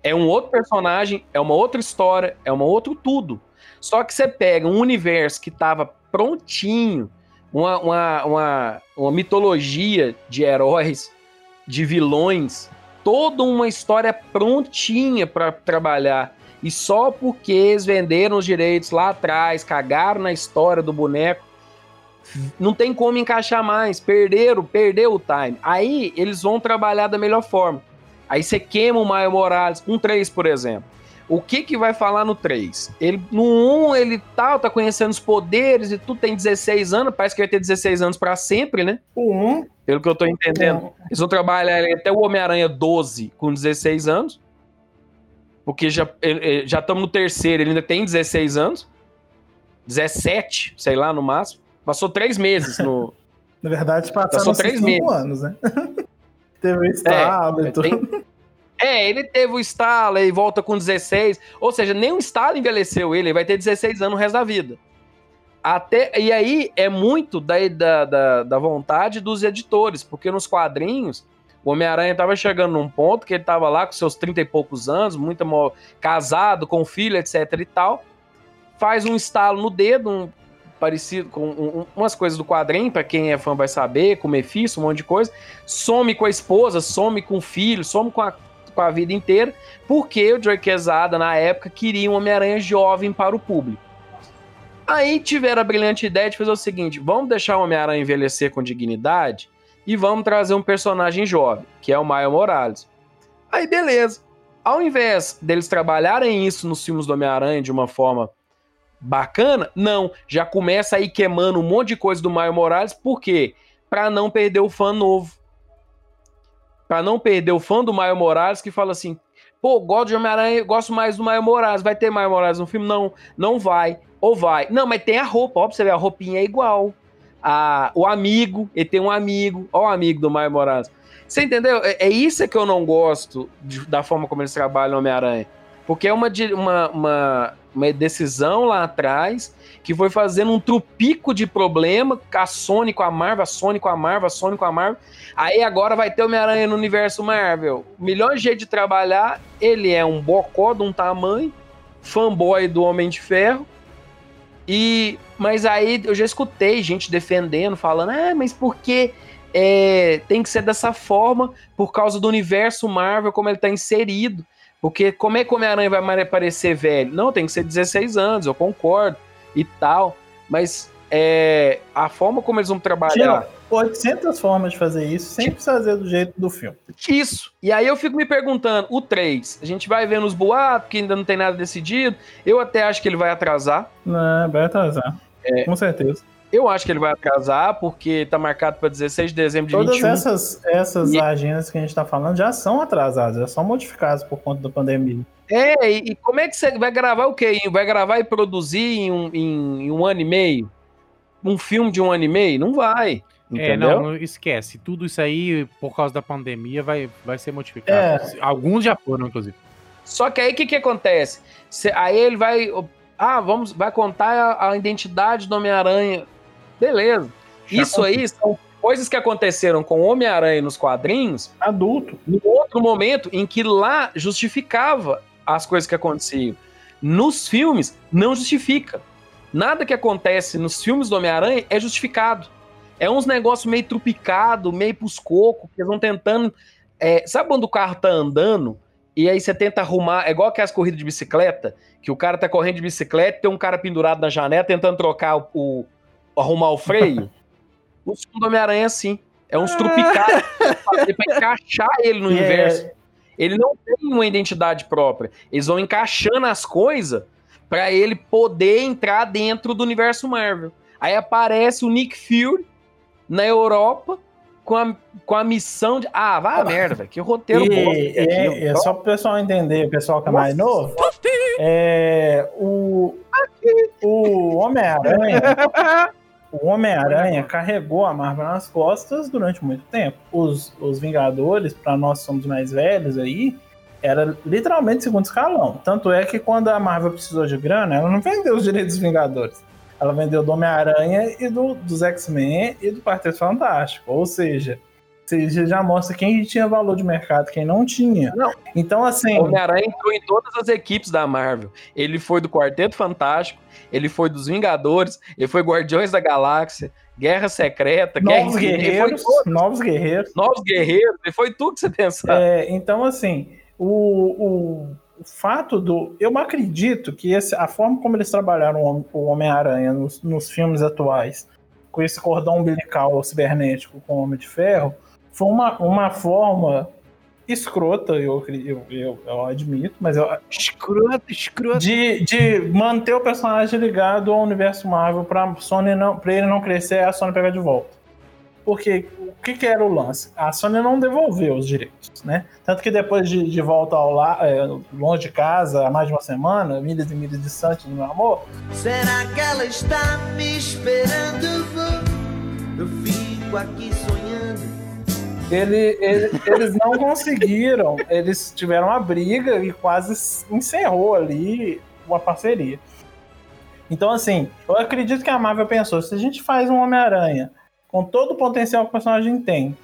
É um outro personagem, é uma outra história, é um outro tudo. Só que você pega um universo que estava prontinho, uma mitologia de heróis, de vilões, toda uma história prontinha para trabalhar. E só porque eles venderam os direitos lá atrás, cagaram na história do boneco, não tem como encaixar mais, perdeu o time. Aí eles vão trabalhar da melhor forma. Aí você queima o Miles Morales, um 3, por exemplo. O que que vai falar no 3? No 1 ele tá conhecendo os poderes e tudo, tem 16 anos, parece que vai ter 16 anos pra sempre, né? Uhum. Pelo que eu tô entendendo. Eles vão trabalhar até o Homem-Aranha 12 com 16 anos, porque já estamos no terceiro, ele ainda tem 16 anos, 17, sei lá, no máximo. Passou 3 meses no... Na verdade, passaram 5 anos, né? Teve o estalo e tudo. Ele teve o estalo e volta com 16. Ou seja, nem o estalo envelheceu ele vai ter 16 anos o resto da vida. E aí é muito da vontade dos editores, porque nos quadrinhos, o Homem-Aranha estava chegando num ponto que ele estava lá com seus 30 e poucos anos, muito casado, com filho, etc e tal. Faz um estalo no dedo, parecido com umas coisas do quadrinho, pra quem é fã vai saber, com o Mephisto, um monte de coisa, some com a esposa, some com o filho, some com a vida inteira, porque o Joe Quesada, na época, queria um Homem-Aranha jovem para o público. Aí tiveram a brilhante ideia de fazer o seguinte, vamos deixar o Homem-Aranha envelhecer com dignidade e vamos trazer um personagem jovem, que é o Miles Morales. Aí, beleza. Ao invés deles trabalharem isso nos filmes do Homem-Aranha de uma forma bacana, não, já começa aí queimando um monte de coisa do Miles Morales, por quê? Pra não perder o fã novo. Pra não perder o fã do Miles Morales que fala assim, pô, gosto de Homem-Aranha, gosto mais do Miles Morales, vai ter Miles Morales no filme? Não, não vai, ou vai. Não, mas tem a roupa, ó, pra você ver, a roupinha é igual. O amigo, ele tem um amigo, ó o amigo do Miles Morales. Você entendeu? É isso que eu não gosto da forma como eles trabalham Homem-Aranha. Porque é uma decisão lá atrás que foi fazendo um trupico de problema a Sony com a Marvel, a Sony com a Marvel, a Sony com a Marvel. Aí agora vai ter Homem-Aranha no universo Marvel. O melhor jeito de trabalhar, ele é um bocó de um tamanho, fanboy do Homem de Ferro. Mas aí eu já escutei gente defendendo, falando, mas por que tem que ser dessa forma por causa do universo Marvel, como ele tá inserido? Porque como é que o Homem-Aranha vai parecer velho? Não, tem que ser 16 anos, eu concordo e tal. Mas a forma como eles vão trabalhar... Tinha 800 formas de fazer isso, sem precisar fazer do jeito do filme. Isso. E aí eu fico me perguntando, o 3, a gente vai vendo os boatos, que ainda não tem nada decidido. Eu até acho que ele vai atrasar. Não, vai atrasar. Com certeza. Eu acho que ele vai atrasar, porque tá marcado para 16 de dezembro de 2021. Todas essas agendas que a gente tá falando já são atrasadas, já são modificadas por conta da pandemia. E como é que você vai gravar o quê? Vai gravar e produzir em um ano e meio? Um filme de um ano e meio? Não vai. Entendeu? Não esquece. Tudo isso aí, por causa da pandemia, vai ser modificado. Alguns já foram, inclusive. Só que aí, o que acontece? Aí ele vai... vai contar a identidade do Homem-Aranha... Beleza. Isso aí são coisas que aconteceram com o Homem-Aranha nos quadrinhos. Adulto. Em outro momento em que lá justificava as coisas que aconteciam. Nos filmes, não justifica. Nada que acontece nos filmes do Homem-Aranha é justificado. É uns negócios meio trupicado, meio pros cocos, que eles vão tentando... sabe quando o carro tá andando e aí você tenta arrumar... É igual que as corridas de bicicleta, que o cara tá correndo de bicicleta e tem um cara pendurado na janela tentando trocar arrumar o freio. O segundo Homem-Aranha é assim. É uns trupicados pra encaixar ele no universo. Ele não tem uma identidade própria. Eles vão encaixando as coisas pra ele poder entrar dentro do universo Marvel. Aí aparece o Nick Fury na Europa com a missão de... vai a merda, velho. Que roteiro bom. Só pro pessoal entender, o pessoal que é mais novo... O Homem-Aranha... O Homem-Aranha carregou a Marvel nas costas durante muito tempo. Os Vingadores, para nós que somos mais velhos aí, era literalmente segundo escalão. Tanto é que quando a Marvel precisou de grana, ela não vendeu os direitos dos Vingadores. Ela vendeu do Homem-Aranha e dos X-Men e do Quarteto Fantástico. Ou seja, você já mostra quem tinha valor de mercado, quem não tinha. Não. Então, assim... O Homem-Aranha entrou em todas as equipes da Marvel. Ele foi do Quarteto Fantástico, ele foi dos Vingadores, ele foi Guardiões da Galáxia, Guerra Secreta, Novos Guerreiros, ele foi tudo que você pensava. É, então, assim, o fato do... Eu acredito que a forma como eles trabalharam o Homem-Aranha nos filmes atuais, com esse cordão umbilical cibernético com o Homem de Ferro, foi uma forma escrota, eu admito, mas... Escrota. De manter o personagem ligado ao universo Marvel pra ele não crescer, a Sony pegar de volta. Porque o que era o lance? A Sony não devolveu os direitos, né? Tanto que depois de volta ao longe de casa, há mais de uma semana, milhas e milhas distante do meu amor... Será que ela está me esperando? Eu fico aqui sonhando... Eles não conseguiram, eles tiveram uma briga e quase encerrou ali uma parceria. Então, assim, eu acredito que a Marvel pensou, se a gente faz um Homem-Aranha com todo o potencial que o personagem tem,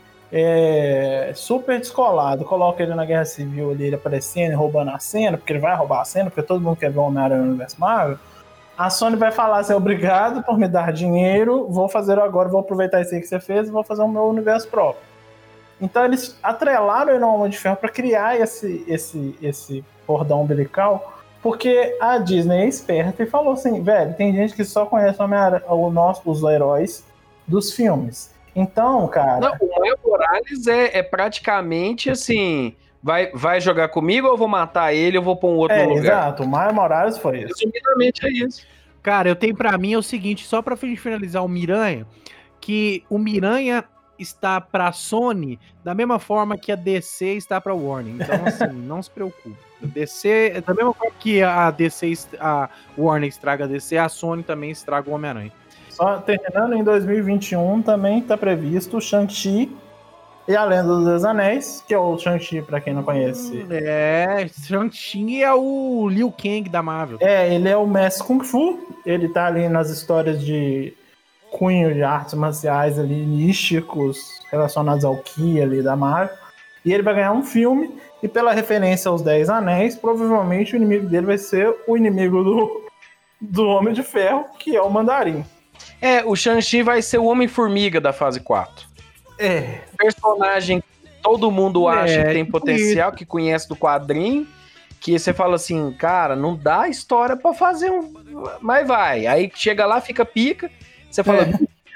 super descolado, coloca ele na Guerra Civil ali, ele aparecendo e roubando a cena, porque ele vai roubar a cena, porque todo mundo quer ver o Homem-Aranha no universo Marvel, a Sony vai falar assim, obrigado por me dar dinheiro, vou fazer agora, vou aproveitar isso aí que você fez e vou fazer o meu universo próprio. Então eles atrelaram ele ao Homem de Ferro para criar esse cordão umbilical, porque a Disney é esperta e falou assim, velho, tem gente que só conhece os heróis dos filmes. Então, cara... Não, o Miles Morales é praticamente assim, vai jogar comigo ou eu vou matar ele, eu vou pôr um outro no lugar. Exato, o Miles Morales foi isso. Exatamente é isso. Cara, eu tenho pra mim é o seguinte, só pra finalizar o Miranha, que o Miranha... está para a Sony da mesma forma que a DC está para a Warner. Então, assim, não se preocupe. DC, da mesma forma que a DC, a Warner estraga a DC, a Sony também estraga o Homem-Aranha. Só terminando em 2021, também está previsto o Shang-Chi e a Lenda dos Anéis, que é o Shang-Chi, para quem não conhece. Shang-Chi é o Liu Kang da Marvel. Ele é o mestre Kung Fu, ele tá ali nas histórias de... cunho de artes marciais ali, místicos, relacionados ao Ki ali da Marvel, e ele vai ganhar um filme, e pela referência aos 10 Anéis, provavelmente o inimigo dele vai ser o inimigo do Homem de Ferro, que é o Mandarim. O Shang-Chi vai ser o Homem-Formiga da fase 4. Personagem que todo mundo acha que tem potencial, que conhece do quadrinho, que você fala assim, cara, não dá história pra fazer um... Mas vai, aí chega lá, fica pica, você fala,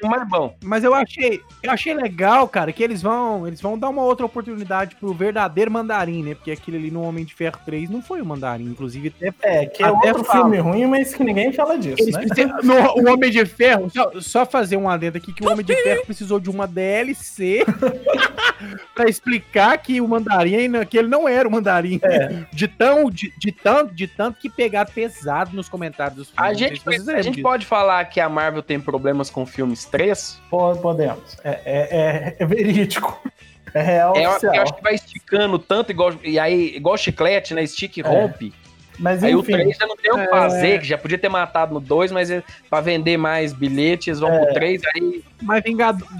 mas bom. Mas eu achei legal, cara, que eles vão dar uma outra oportunidade pro verdadeiro Mandarim, né? Porque aquele ali no Homem de Ferro 3 não foi o Mandarim, inclusive até... que é outro filme ruim, mas que ninguém fala disso, né? O Homem de Ferro, só fazer um adendo aqui, que o Homem de Ferro precisou de uma DLC pra explicar que o Mandarim, que ele não era o Mandarim. De tanto que pegar pesado nos comentários dos filmes. A gente pode falar que a Marvel tem problemas com filmes 3? Podemos. É verídico. É real. Eu acho que vai esticando tanto, igual chiclete, né? Estica e rompe. Mas, aí enfim, o 3 já não tem o que fazer, que já podia ter matado no 2, mas pra vender mais bilhetes, vão pro 3, aí... Mas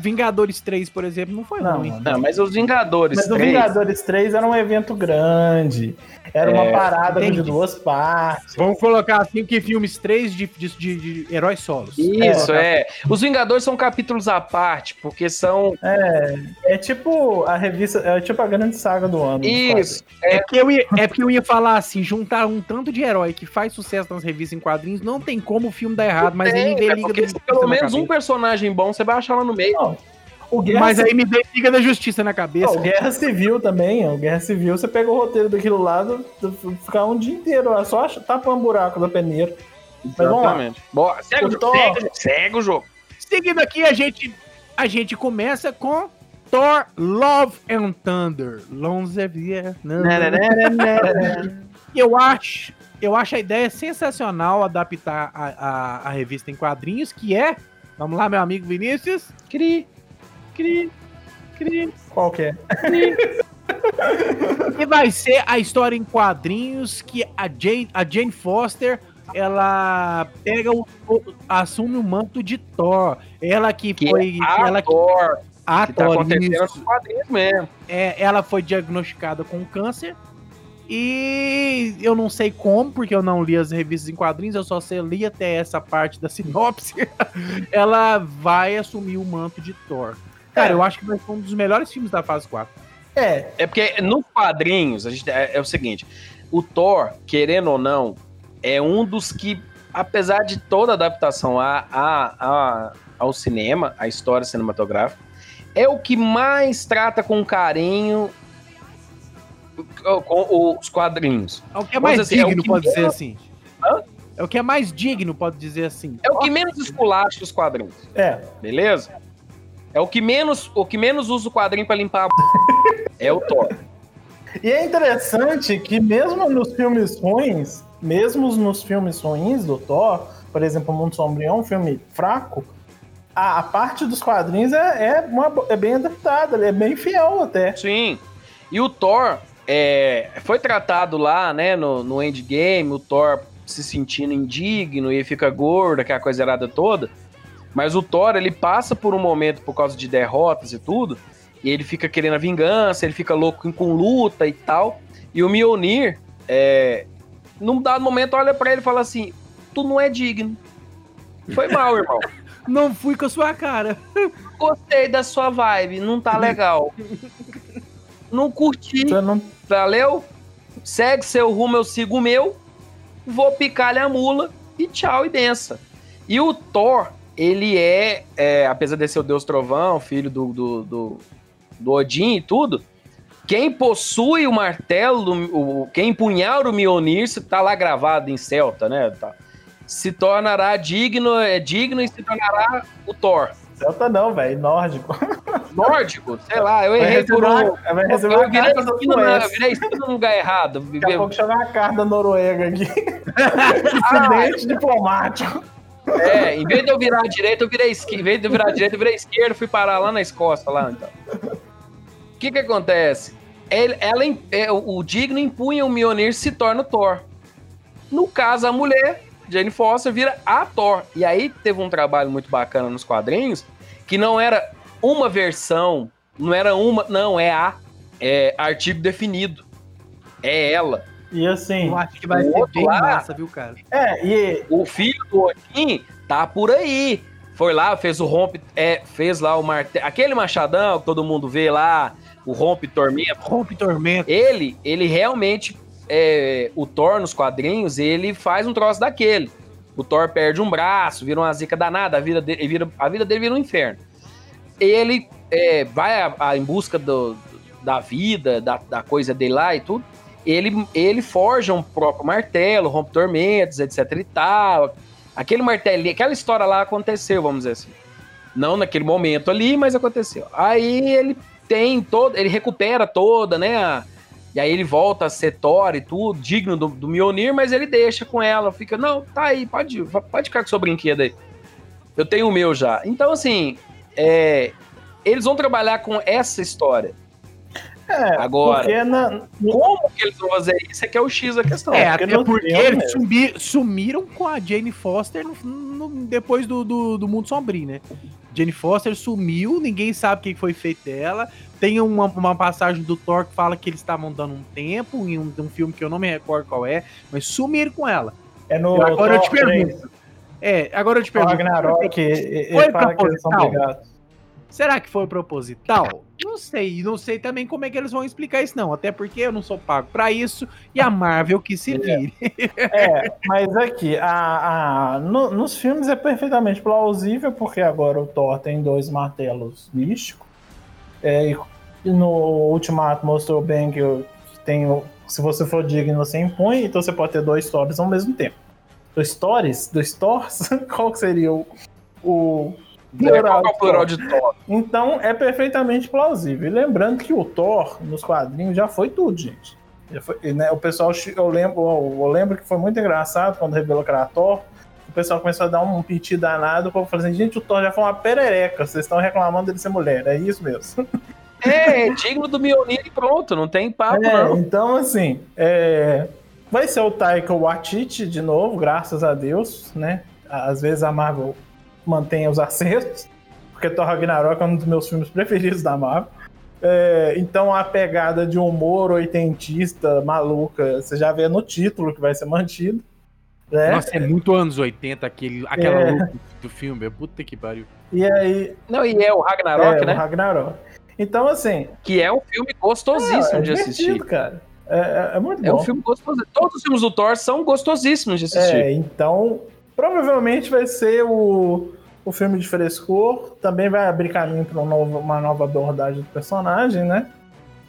Vingadores 3, por exemplo, não foi ruim. Não, mas os Vingadores 3... Mas o Vingadores 3 era um evento grande, era uma parada de duas partes. Vamos colocar assim, que filmes 3 de heróis solos. Isso, Os Vingadores são capítulos à parte, porque são... É tipo a revista, é tipo a grande saga do ano. Isso. É porque eu ia falar assim, juntar um tanto de herói que faz sucesso nas revistas em quadrinhos, não tem como o filme dar errado, mas aí me liga do... Pelo menos um personagem bom, você vai achar lá no meio. Não, aí me deu Liga da Justiça na cabeça. O Guerra Civil também, você pega o roteiro daquilo lá, ficar um dia inteiro, só tapar um buraco da peneira. Exatamente. Bora, segue o jogo. Seguindo aqui, a gente começa com Thor Love and Thunder. Eu acho a ideia sensacional adaptar a revista em quadrinhos, que é Vamos lá, meu amigo Vinícius. Cri. Qual que é? E vai ser a história em quadrinhos que a Jane Foster, ela pega assume o manto de Thor. Ela que foi... Thor, tá acontecendo nos quadrinhos mesmo. É, ela foi diagnosticada com câncer. E eu não sei como, porque eu não li as revistas em quadrinhos, eu só sei li até essa parte da sinopse. Ela vai assumir o manto de Thor. Cara, eu acho que vai ser um dos melhores filmes da fase 4. É porque nos quadrinhos, a gente, é o seguinte, o Thor, querendo ou não, é um dos que, apesar de toda adaptação ao cinema, à história cinematográfica, é o que mais trata com carinho... com os quadrinhos. É o que é mais digno, pode dizer assim. É o que é mais digno, pode dizer assim. É o que menos esculacha os quadrinhos. É. Beleza? É o que menos usa o quadrinho pra limpar a é o Thor. E é interessante que mesmo nos filmes ruins do Thor, por exemplo, O Mundo Sombrio é um filme fraco, a parte dos quadrinhos é bem adaptada, é bem fiel até. Sim. E o Thor... foi tratado lá, né, no Endgame, o Thor se sentindo indigno e fica gordo, aquela coisa errada toda, mas o Thor, ele passa por um momento por causa de derrotas e tudo, e ele fica querendo a vingança, ele fica louco com luta e tal, e o Mjolnir, num dado momento, olha pra ele e fala assim, tu não é digno, foi mal, irmão. Não fui com a sua cara. Gostei da sua vibe, não tá legal. Não curti, valeu? Segue seu rumo, eu sigo o meu. Vou picar-lhe a mula e tchau e benção. E o Thor, ele apesar de ser o Deus Trovão, filho do Odin e tudo, quem possui o martelo, quem empunhar o Mjolnir, se tá lá gravado em Celta, né? Tá, se tornará digno e se tornará o Thor. Celta não, velho, nórdico, sei lá, eu errei por um... Eu virei tudo no lugar errado. Daqui a pouco chama a carta da Noruega aqui. Incidente diplomático. Em vez de eu virar à direita, eu virei à esquerda, fui parar lá na Escócia, lá então. O que acontece? O digno empunha o Mjolnir, se torna o Thor. No caso, a mulher... Jane Foster vira a Thor. E aí teve um trabalho muito bacana nos quadrinhos, que não era uma versão, é artigo definido. É ela. E assim... Eu acho que vai ser bem massa, viu, cara? O filho do Odin tá por aí. Foi lá, fez lá o martelo. Aquele machadão que todo mundo vê lá, o Rompe Tormento. Ele realmente... o Thor nos quadrinhos, ele faz um troço daquele. O Thor perde um braço, vira uma zica danada, a vida dele vira um inferno. Ele vai em busca da vida, da coisa dele lá e tudo. Ele forja um próprio martelo, rompe tormentos, etc e tal. Aquele martelinho, aquela história lá aconteceu, vamos dizer assim. Não naquele momento ali, mas aconteceu. Aí ele recupera toda, né, e aí ele volta a ser Thor e tudo, digno do Mjolnir, mas ele deixa com ela, fica, não, tá aí, pode ficar com seu brinquedo aí. Eu tenho o meu já. Então, assim, eles vão trabalhar com essa história. Agora, como que eles vão fazer isso? É que é o X da questão. Porque eles sumiram com a Jane Foster depois do Mundo Sombrio, né? Jane Foster sumiu, ninguém sabe o que foi feito dela. Tem uma passagem do Thor que fala que eles estavam dando um tempo em um filme que eu não me recordo qual é, mas sumiram com ela. Agora eu te pergunto. Agora eu te pergunto. Ragnarok, foi proposital? Será que foi proposital? Não sei também como é que eles vão explicar isso, não. Até porque eu não sou pago pra isso e a Marvel que se vire. Mas aqui, nos filmes é perfeitamente plausível, porque agora o Thor tem 2 martelos místicos. E no Ultimato mostrou bem que se você for digno, você impõe, então você pode ter 2 Thors ao mesmo tempo. 2 Thors? Qual seria o plural, é o plural de Thor? Então é perfeitamente plausível. E lembrando que o Thor nos quadrinhos já foi tudo, gente. Já foi, né, o pessoal, eu lembro que foi muito engraçado quando revelou que era Thor. o pessoal começou a dar um piti danado, o povo falou assim, gente, o Thor já foi uma perereca, vocês estão reclamando dele ser mulher, é isso mesmo. É digno do Mjolnir e pronto, não tem papo não. Então assim, vai ser o Taika Waititi de novo, graças a Deus, né? Às vezes a Marvel mantém os acertos, porque Thor Ragnarok é um dos meus filmes preferidos da Marvel. Então a pegada de humor oitentista, maluca, você já vê no título que vai ser mantido, né? Nossa, é muito anos 80 aquela louca do filme, puta que pariu. E aí... Não, e é o Ragnarok, né? O Ragnarok. Então assim... Que é um filme gostosíssimo de assistir. Cara. É muito bom. É um filme gostoso. Todos os filmes do Thor são gostosíssimos de assistir. Então, provavelmente vai ser o filme de frescor. Também vai abrir caminho para uma nova abordagem do personagem, né?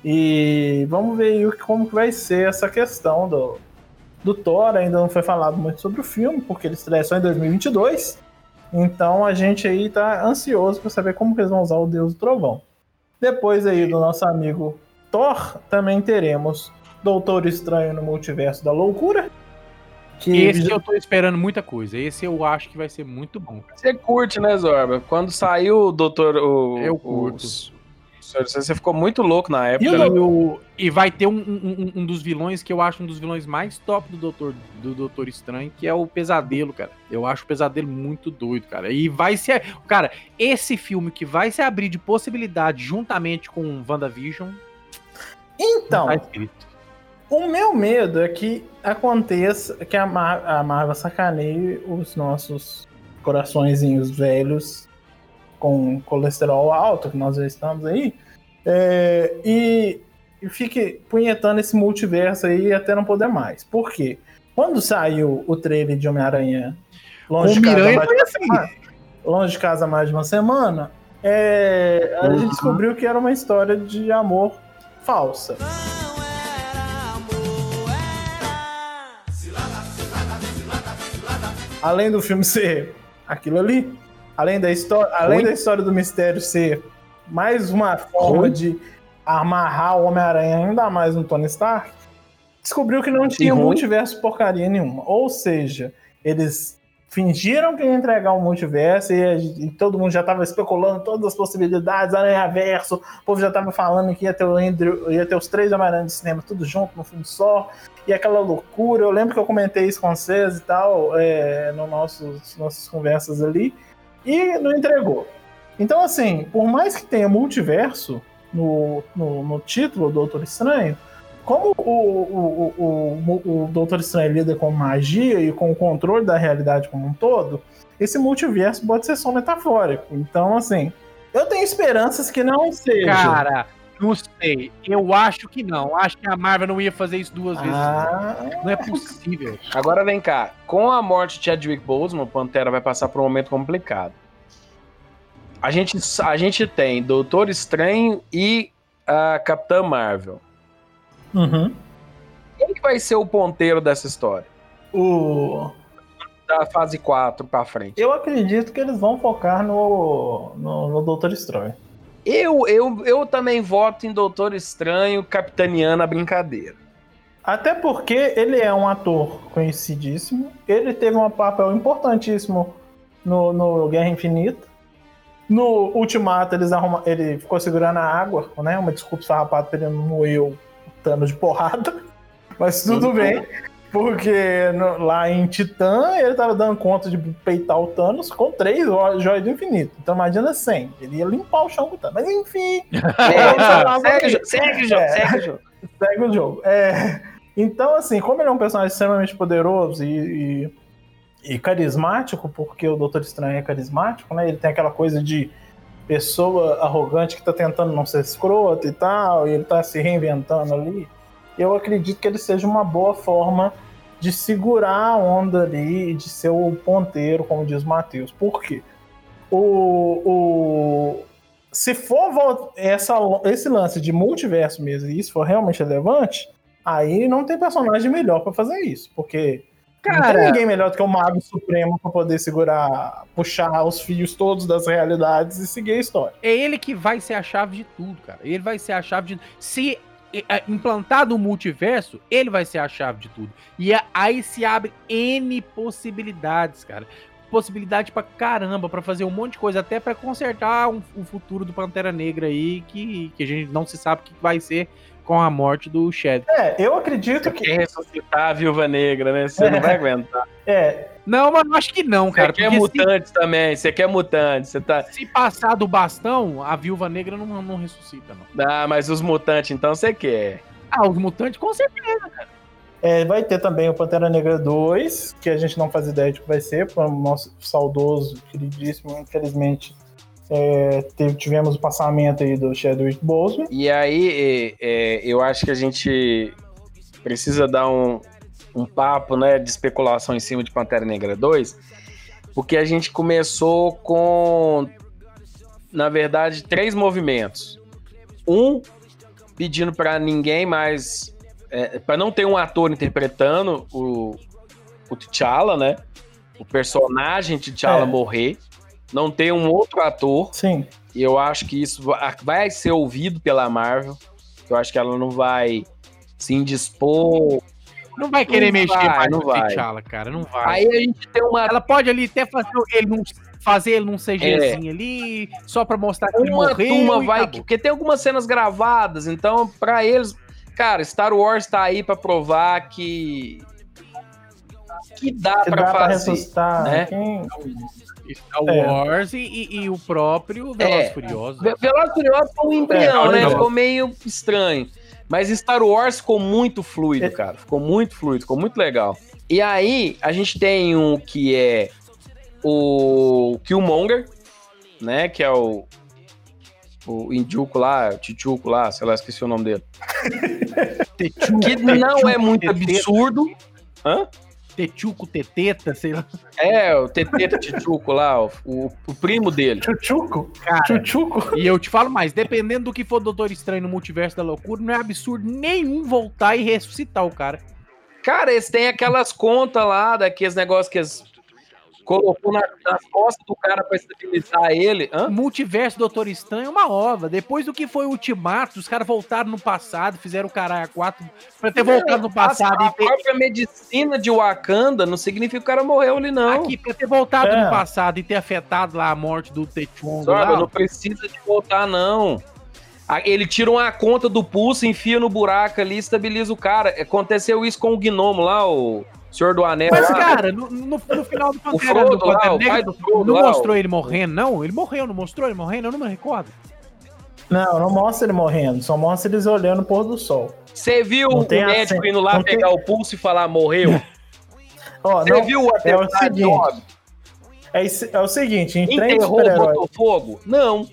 E vamos ver aí como que vai ser essa questão do Thor. Ainda não foi falado muito sobre o filme, porque ele estreia só em 2022. Então a gente aí tá ansioso para saber como que eles vão usar o Deus do Trovão. Depois aí do nosso amigo Thor, também teremos Doutor Estranho no Multiverso da Loucura. Que esse eu tô esperando muita coisa. Esse eu acho que vai ser muito bom. Você curte, né, Zorba? Quando saiu o Doutor... Eu curto. Você ficou muito louco na época. E vai ter um dos vilões que eu acho um dos vilões mais top do Doutor Estranho, que é o Pesadelo, cara. Eu acho o Pesadelo muito doido, cara. E vai ser... Cara, esse filme que vai se abrir de possibilidade juntamente com WandaVision... Então... Não tá escrito. O meu medo é que aconteça que a Marvel sacaneie os nossos coraçõezinhos velhos com colesterol alto, que nós já estamos aí, e fique punhetando esse multiverso aí até não poder mais. Por quê? Quando saiu o trailer de Homem-Aranha Longe de Casa há mais de uma semana, a gente descobriu que era uma história de amor falsa. Além do filme ser aquilo ali, além da história do mistério ser mais uma forma de amarrar o Homem-Aranha ainda mais no Tony Stark, descobriu que não tinha multiverso porcaria nenhuma. Ou seja, eles fingiram que ia entregar um multiverso e todo mundo já estava especulando todas as possibilidades, aranhaverso, o povo já estava falando que ia ter os 3 Homem-Aranha de cinema tudo junto num filme só, e aquela loucura. Eu lembro que eu comentei isso com vocês e tal, no nossas conversas ali, e não entregou. Então assim, por mais que tenha multiverso no título do Doutor Estranho, como o Doutor Estranho lida com magia e com o controle da realidade como um todo, esse multiverso pode ser só metafórico. Então, assim, eu tenho esperanças que não seja. Cara, não sei. Eu acho que não. Acho que a Marvel não ia fazer isso 2 vezes. Não é possível. Agora vem cá. Com a morte de Chadwick Boseman, o Pantera vai passar por um momento complicado. A gente tem Doutor Estranho e a Capitã Marvel. Uhum. Quem que vai ser o ponteiro dessa história? Da fase 4 pra frente. Eu acredito que eles vão focar no Doutor Estranho. Eu também voto em Doutor Estranho capitaneando a brincadeira. Até porque ele é um ator conhecidíssimo. Ele teve um papel importantíssimo no Guerra Infinita. No Ultimato ele ficou segurando a água, né? Uma desculpa sarrapada pra ele não moer Thanos de porrada, mas tudo bem, porque lá em Titã ele tava dando conta de peitar o Thanos com 3 joias do infinito, então imagina 100, ele ia limpar o chão com o Thanos, mas enfim, segue o jogo. Então assim, como ele é um personagem extremamente poderoso e carismático, porque o Doutor Estranho é carismático, né? Ele tem aquela coisa de pessoa arrogante que tá tentando não ser escrota e tal, e ele tá se reinventando ali. Eu acredito que ele seja uma boa forma de segurar a onda ali, de ser o ponteiro, como diz o Matheus. Por quê? Se for esse lance de multiverso mesmo, e isso for realmente relevante, aí não tem personagem melhor pra fazer isso, porque... Cara, não tem ninguém melhor do que o Mago Supremo pra poder puxar os fios todos das realidades e seguir a história. É ele que vai ser a chave de tudo, cara. Ele vai ser a chave de... Se implantado o multiverso, ele vai ser a chave de tudo. E aí se abre N possibilidades, cara. Possibilidade pra caramba, pra fazer um monte de coisa, até pra consertar o futuro do Pantera Negra aí, que a gente não se sabe o que vai ser com a morte do Chad. Eu acredito você que... quer ressuscitar a Viúva Negra, né? Você não vai aguentar. Não, mas eu acho que não, cara. Você quer mutantes também, você quer mutantes. Você tá... Se passar do bastão, a Viúva Negra não ressuscita, não. Ah, mas os mutantes, então, você quer. Ah, os mutantes, com certeza, cara. Vai ter também o Pantera Negra 2, que a gente não faz ideia de que vai ser, para o nosso saudoso, queridíssimo, infelizmente, tivemos o passamento aí do Chadwick Boseman. E aí, eu acho que a gente precisa dar um papo, né, de especulação em cima de Pantera Negra 2, porque a gente começou com, na verdade, 3 movimentos. Um, pedindo para ninguém mais... para não ter um ator interpretando o T'Challa, né? O personagem T'Challa morrer. Não ter um outro ator. Sim. E eu acho que isso vai ser ouvido pela Marvel. Eu acho que ela não vai se indispor. Não vai querer mexer mais no T'Challa, cara. Não vai. Aí a gente tem uma... Ela pode ali até fazer ele num CGzinho ali, só pra mostrar que ele morreu. Uma vai... Porque tem algumas cenas gravadas, então pra eles... Cara, Star Wars tá aí pra provar que dá pra fazer, né? Star Wars e o próprio Velozes e Furiosos. Velozes e Furiosos foi um embrião, né? Ficou meio estranho. Mas Star Wars ficou muito fluido, cara. Ficou muito fluido, ficou muito legal. E aí, a gente tem um que é o Killmonger, né? Que é o Indiuco lá, o Tichuco lá, sei lá, esqueci o nome dele. Que não é muito absurdo. Hã? Techuco, Teteta, sei lá. O Teteta, Tichuco lá, o primo dele. Chuchuco? Chuchuco. E eu te falo mais, dependendo do que for Doutor Estranho no Multiverso da Loucura, não é absurdo nenhum voltar e ressuscitar o cara. Cara, eles têm aquelas contas lá, daqueles negócios que eles... Colocou nas costas do cara pra estabilizar ele. Hã? Multiverso Doutor Estranho é uma ova. Depois do que foi o Ultimato, os caras voltaram no passado, fizeram o caralho a 4 pra ter voltado no passado. A própria medicina de Wakanda não significa que o cara morreu ali, não. Aqui, pra ter voltado no passado e ter afetado lá a morte do T'Chung. Não precisa de voltar, não. Ele tira uma conta do pulso, enfia no buraco ali, estabiliza o cara. Aconteceu isso com o Gnomo lá, o... Senhor do Anel. Mas, cara, no final do Pantera Negra, não mostrou ele morrendo, não? Ele morreu, não mostrou ele morrendo? Eu não me recordo. Não mostra ele morrendo, só mostra eles olhando o pôr do sol. Você viu o médico indo lá pegar o pulso e falar, morreu? Você viu o atentado de óbito? É o seguinte, em trem de super-herói... Enterrou, botou fogo? Não.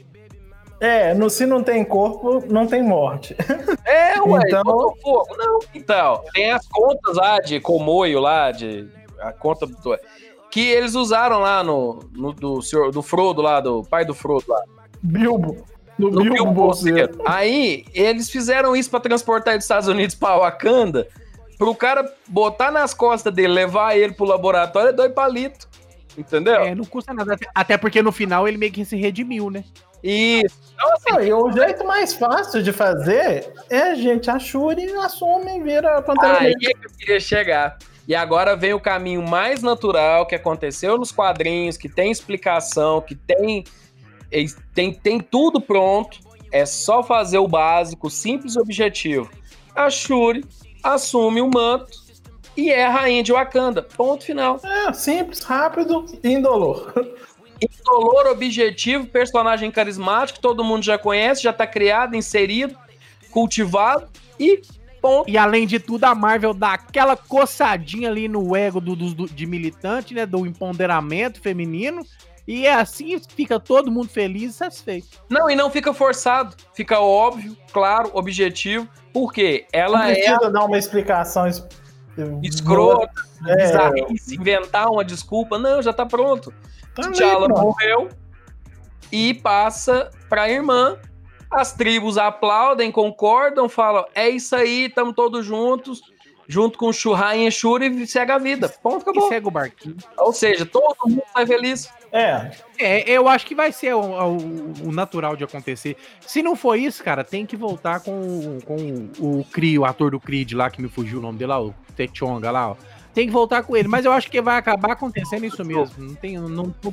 Se não tem corpo, não tem morte. Então... botou fogo. Não, então, tem as contas lá de Comoio, lá de... A conta do... Que eles usaram lá do Frodo lá, do pai do Frodo lá. Bilbo. Do Bilbo Bolseiro. Aí, eles fizeram isso pra transportar ele dos Estados Unidos pra Wakanda, pro cara botar nas costas dele, levar ele pro laboratório, é 2 palitos. Entendeu? Não custa nada. Até porque no final ele meio que se redimiu, né? Isso. Então, assim, o jeito mais fácil de fazer é a gente achura e assume e vira a Pantera Negra. Aí é que eu queria chegar. E agora vem o caminho mais natural que aconteceu nos quadrinhos, que tem explicação, que tem tudo pronto. É só fazer o básico, simples e objetivo. A Shuri assume o manto e é a rainha de Wakanda. Ponto final. Simples, rápido e indolor. Indolor, objetivo, personagem carismático, todo mundo já conhece, já tá criado, inserido, cultivado e ponto. E além de tudo, a Marvel dá aquela coçadinha ali no ego de militante, né, do empoderamento feminino, e é assim, fica todo mundo feliz e satisfeito. Não, e não fica forçado, fica óbvio, claro, objetivo, porque ela não precisa dar uma explicação escrota, bizarrice, inventar uma desculpa, não, já tá pronto. T'Challa morreu e passa pra irmã. As tribos aplaudem, concordam, falam, é isso aí, estamos todos juntos, junto com Shuri e Shuri, e segue a vida. Ponto, acabou. E segue o barquinho. Ou seja, todo mundo sai feliz. É, eu acho que vai ser o natural de acontecer. Se não for isso, cara, tem que voltar com o Cree, o ator do Creed lá, que me fugiu o nome dele lá, o T'Chonga lá, ó. Tem que voltar com ele, mas eu acho que vai acabar acontecendo isso mesmo, não tem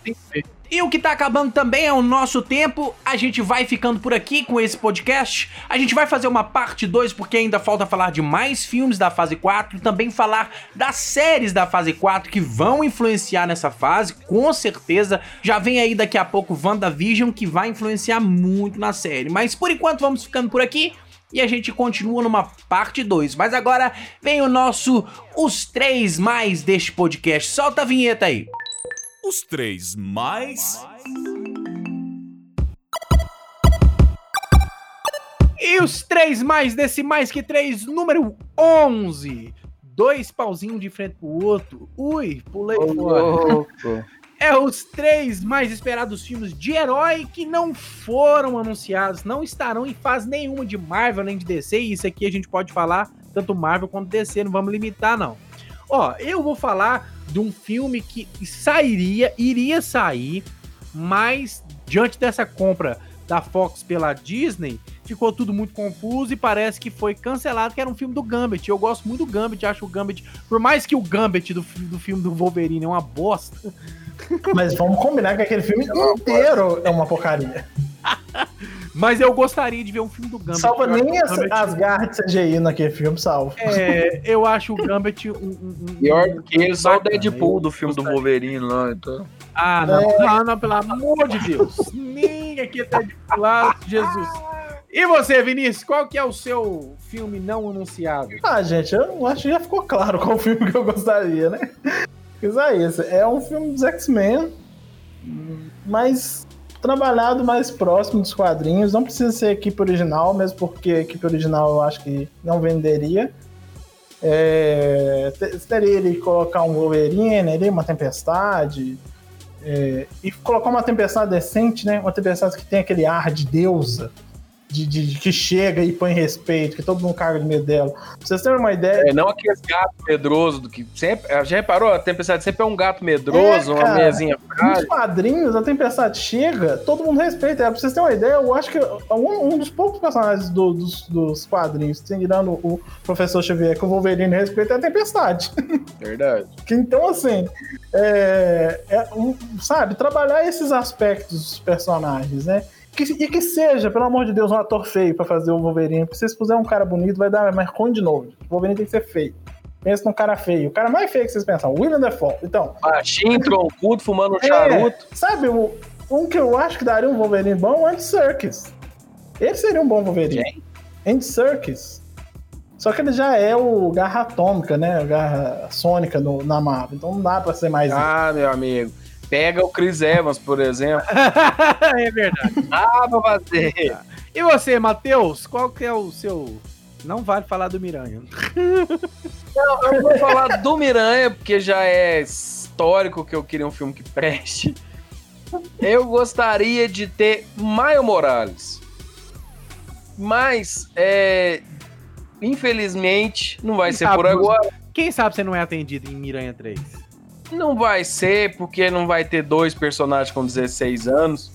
que ver. E o que tá acabando também é o nosso tempo, a gente vai ficando por aqui com esse podcast, a gente vai fazer uma parte 2 porque ainda falta falar de mais filmes da fase 4, também falar das séries da fase 4 que vão influenciar nessa fase, com certeza, já vem aí daqui a pouco WandaVision que vai influenciar muito na série, mas por enquanto vamos ficando por aqui. E a gente continua numa parte 2. Mas agora vem o nosso Os 3 Mais deste podcast. Solta a vinheta aí. Os 3 Mais... E os 3 Mais desse Mais que 3, número 11. 2 pauzinhos de frente pro outro. Ui, pulei fora. É os 3 mais esperados filmes de herói que não foram anunciados, não estarão em fase nenhuma de Marvel nem de DC, e isso aqui a gente pode falar tanto Marvel quanto DC, não vamos limitar não. Ó, eu vou falar de um filme que iria sair, mas diante dessa compra da Fox pela Disney, ficou tudo muito confuso e parece que foi cancelado, que era um filme do Gambit. Eu gosto muito do Gambit, acho o Gambit, por mais que o Gambit do filme do Wolverine é uma bosta... Mas vamos combinar que aquele filme inteiro é uma porcaria. Mas eu gostaria de ver um filme do Gambit. Salva nem as garras de CGI naquele filme, salva. É, eu acho o Gambit pior do que ele, só o Deadpool do filme do Wolverine lá, então. Ah, não, pelo amor de Deus. Nem aquele Deadpool lá, Jesus. E você, Vinícius, qual que é o seu filme não anunciado? Ah, gente, eu acho que já ficou claro qual filme que eu gostaria, né? É um filme dos X-Men, mas trabalhado mais próximo dos quadrinhos, não precisa ser equipe original, mesmo porque a equipe original eu acho que não venderia. Teria ele colocar um Wolverine, uma tempestade, e colocar uma tempestade decente, né? Uma tempestade que tem aquele ar de deusa, de que chega e põe respeito, que todo mundo caga de medo dela. Pra vocês terem uma ideia... não aqueles gatos medrosos do que sempre... Já reparou? A Tempestade sempre é um gato medroso, cara, uma meiazinha frágil. Nos quadrinhos, a Tempestade chega, todo mundo respeita. Pra vocês terem uma ideia, eu acho que um dos poucos personagens dos quadrinhos, tirando o Professor Xavier, que o Wolverine respeita, é a Tempestade. Verdade. Então, assim, sabe, trabalhar esses aspectos dos personagens, né? E que seja, pelo amor de Deus, um ator feio pra fazer o Wolverine. Porque se vocês puserem um cara bonito, vai dar mais ruim de novo. O Wolverine tem que ser feio. Pensa num cara feio. O cara mais feio que vocês pensam, William Dafoe. Então, baixinho, troncudo, fumando charuto. Sabe, um que eu acho que daria um Wolverine bom é o Andy Serkis. Ele seria um bom Wolverine. Quem? Andy Serkis. Só que ele já é o Garra Atômica, né? O Garra Sônica na Marvel. Então não dá pra ser mais... meu amigo. Pega o Chris Evans, por exemplo. É verdade. Pra fazer. E você, Matheus, qual que é o seu... Não vale falar do Miranha. Não, eu vou falar do Miranha, porque já é histórico que eu queria um filme que preste. Eu gostaria de ter Miles Morales. Mas, infelizmente, não vai ser por agora. Quem sabe você não é atendido em Miranha 3? Não vai ser, porque não vai ter 2 personagens com 16 anos.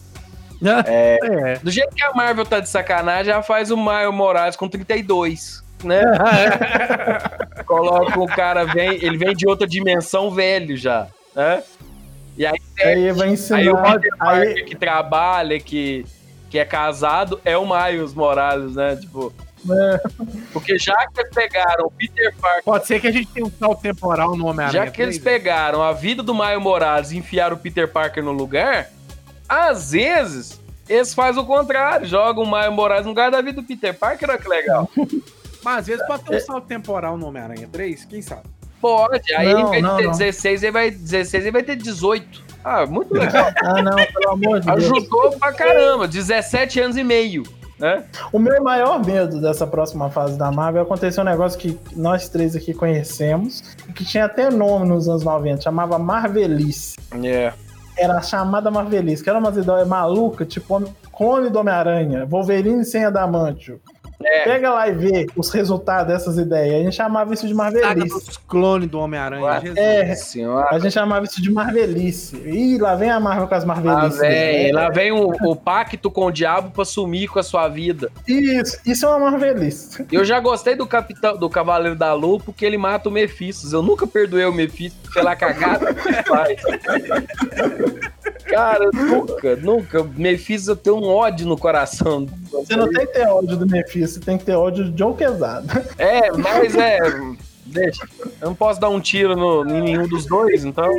Do jeito que a Marvel tá de sacanagem, ela faz o Miles Morales com 32, né? Coloca o cara, ele vem de outra dimensão velho já, né? E aí vai ensinar. Aí o Peter Parker que trabalha, que é casado, é o Miles Morales, né? Tipo... Porque já que eles pegaram o Peter Parker... Pode ser que a gente tenha um salto temporal no Homem-Aranha. Já que eles pegaram a vida do Miles Morales e enfiaram o Peter Parker no lugar, às vezes, eles fazem o contrário. Jogam o Miles Morales no lugar da vida do Peter Parker, olha que legal. Mas às vezes pode ter um salto temporal no Homem-Aranha 3, quem sabe? Pode, aí em vez de ter 16, ele vai ter 18. Muito legal. Pelo amor de Deus. Ajudou pra caramba, 17 anos e meio. O meu maior medo dessa próxima fase da Marvel aconteceu um negócio que nós três aqui conhecemos, que tinha até nome nos anos 90, chamava Marvelice. Era a chamada Marvelice, que era uma ideia maluca, tipo clone do Homem-Aranha, Wolverine sem adamantio, Pega lá e vê os resultados dessas ideias. A gente chamava isso de Marvelice. Os clones do Homem-Aranha. A gente chamava isso de Marvelice. Ih, lá vem a Marvel com as Marvelices. Lá vem o pacto com o diabo pra sumir com a sua vida. Isso é uma Marvelice. Eu já gostei do Capitão, do Cavaleiro da Lua, porque ele mata o Mephistos. Eu nunca perdoei o Mephistos pela cagada que ele faz. Cara, nunca. Mephistos, eu tenho um ódio no coração. Você não tem que ter ódio do Mephistos, você tem que ter ódio de John Quesada. Deixa. Eu não posso dar um tiro em nenhum dos dois, então.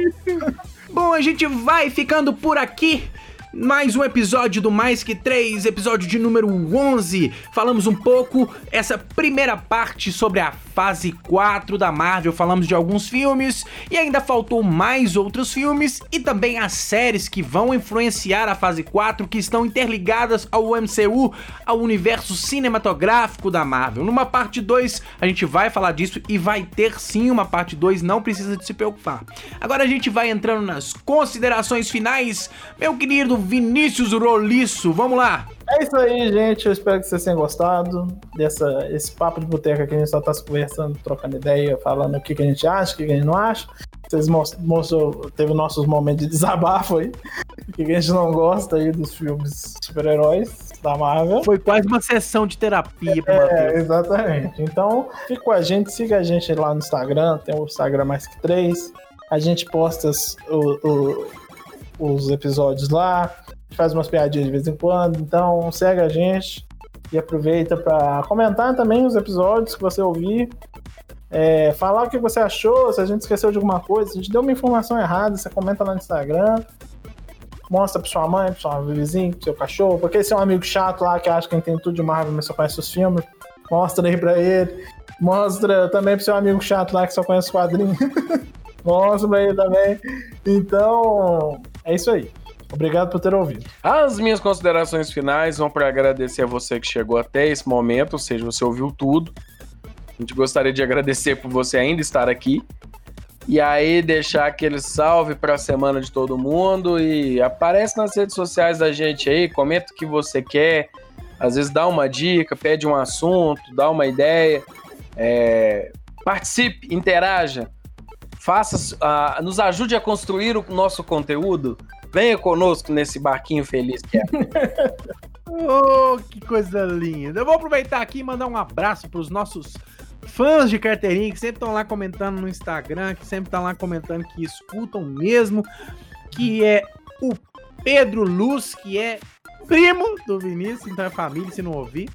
Bom, a gente vai ficando por aqui. Mais um episódio do Mais que 3, episódio de número 11. Falamos um pouco, essa primeira parte, sobre a fase 4 da Marvel. Falamos de alguns filmes e ainda faltou mais outros filmes e também as séries que vão influenciar a fase 4, que estão interligadas ao MCU, ao universo cinematográfico da Marvel. Numa parte 2 a gente vai falar disso e vai ter sim uma parte 2, não precisa de se preocupar. Agora a gente vai entrando nas considerações finais, meu querido Vinícius Roliço, vamos lá! É isso aí, gente, eu espero que vocês tenham gostado desse papo de boteca que a gente só tá se conversando, trocando ideia, falando o que a gente acha, o que a gente não acha. Vocês mostrou, teve nossos momentos de desabafo aí, o que a gente não gosta aí dos filmes super-heróis da Marvel. Foi quase uma sessão de terapia pro Matheus. Exatamente. Então, fica com a gente, siga a gente lá no Instagram, tem o Instagram Mais que 3, a gente posta os episódios lá, faz umas piadinhas de vez em quando, então segue a gente e aproveita para comentar também os episódios que você ouvir, falar o que você achou, se a gente esqueceu de alguma coisa, se a gente deu uma informação errada, você comenta lá no Instagram, mostra pra sua mãe, pro seu vizinho, pro seu cachorro, porque esse é um amigo chato lá que acha que entende tudo de Marvel, mas só conhece os filmes, mostra aí pra ele, mostra também pro seu amigo chato lá que só conhece os quadrinhos, mostra pra ele também, então é isso aí. Obrigado por ter ouvido. As minhas considerações finais vão para agradecer a você que chegou até esse momento, ou seja, você ouviu tudo. A gente gostaria de agradecer por você ainda estar aqui. E aí deixar aquele salve para a semana de todo mundo e aparece nas redes sociais da gente aí, comenta o que você quer, às vezes dá uma dica, pede um assunto, dá uma ideia, participe, interaja, nos ajude a construir o nosso conteúdo. Venha conosco nesse barquinho feliz que é. Oh, que coisa linda. Eu vou aproveitar aqui e mandar um abraço para os nossos fãs de carteirinha que sempre estão lá comentando no Instagram, que sempre estão lá comentando que escutam mesmo, que é o Pedro Luz, que é primo do Vinícius, então é família, se não ouvir,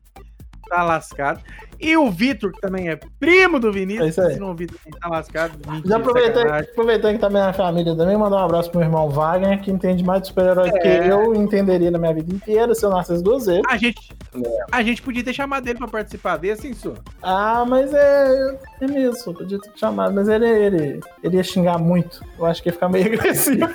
tá lascado. E o Vitor, que também é primo do Vinícius, se não ouvir, tá lascado. Mentira, já aproveitando que tá minha família também, mandar um abraço pro meu irmão Wagner, que entende mais de super-herói do que eu entenderia na minha vida inteira se eu nascesse duas vezes. A gente podia ter chamado ele pra participar desse, hein, senhor? Ah, mas é mesmo, podia ter chamado, mas ele ia xingar muito. Eu acho que ia ficar meio agressivo.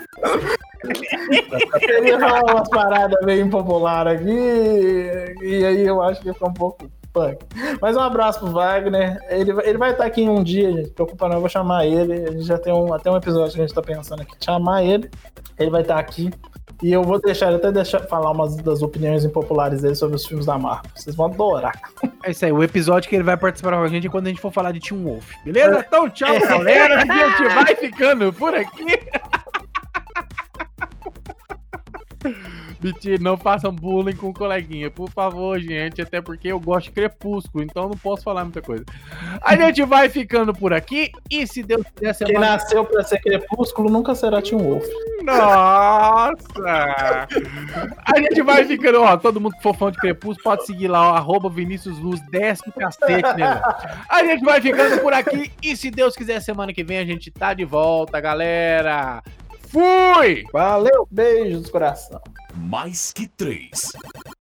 Ele ia falar umas paradas meio impopulares aqui, e aí eu acho que ia ficar um pouco punk. Mas um abraço pro Wagner. Ele vai estar aqui em um dia, gente. Não se preocupa, não, eu vou chamar ele. A gente já tem até um episódio que a gente tá pensando aqui. Chamar ele. Ele vai estar aqui. E eu vou deixar falar umas das opiniões impopulares dele sobre os filmes da Marvel. Vocês vão adorar. É isso aí, o episódio que ele vai participar com a gente é quando a gente for falar de Teen Wolf. Beleza? Então, tchau, galera. A gente vai ficando por aqui. Mentira, não façam bullying com o coleguinha, por favor, gente, até porque eu gosto de Crepúsculo, então não posso falar muita coisa. A gente vai ficando por aqui e se Deus quiser... Quem nasceu pra ser Crepúsculo nunca será Teen Wolf. Nossa! A gente vai ficando, ó, todo mundo que for fã de Crepúsculo pode seguir lá, ó, @ViniciusLuz, desce o cacete, né? A gente vai ficando por aqui e se Deus quiser, semana que vem a gente tá de volta, galera! Fui! Valeu, beijos do coração. Mais que 3.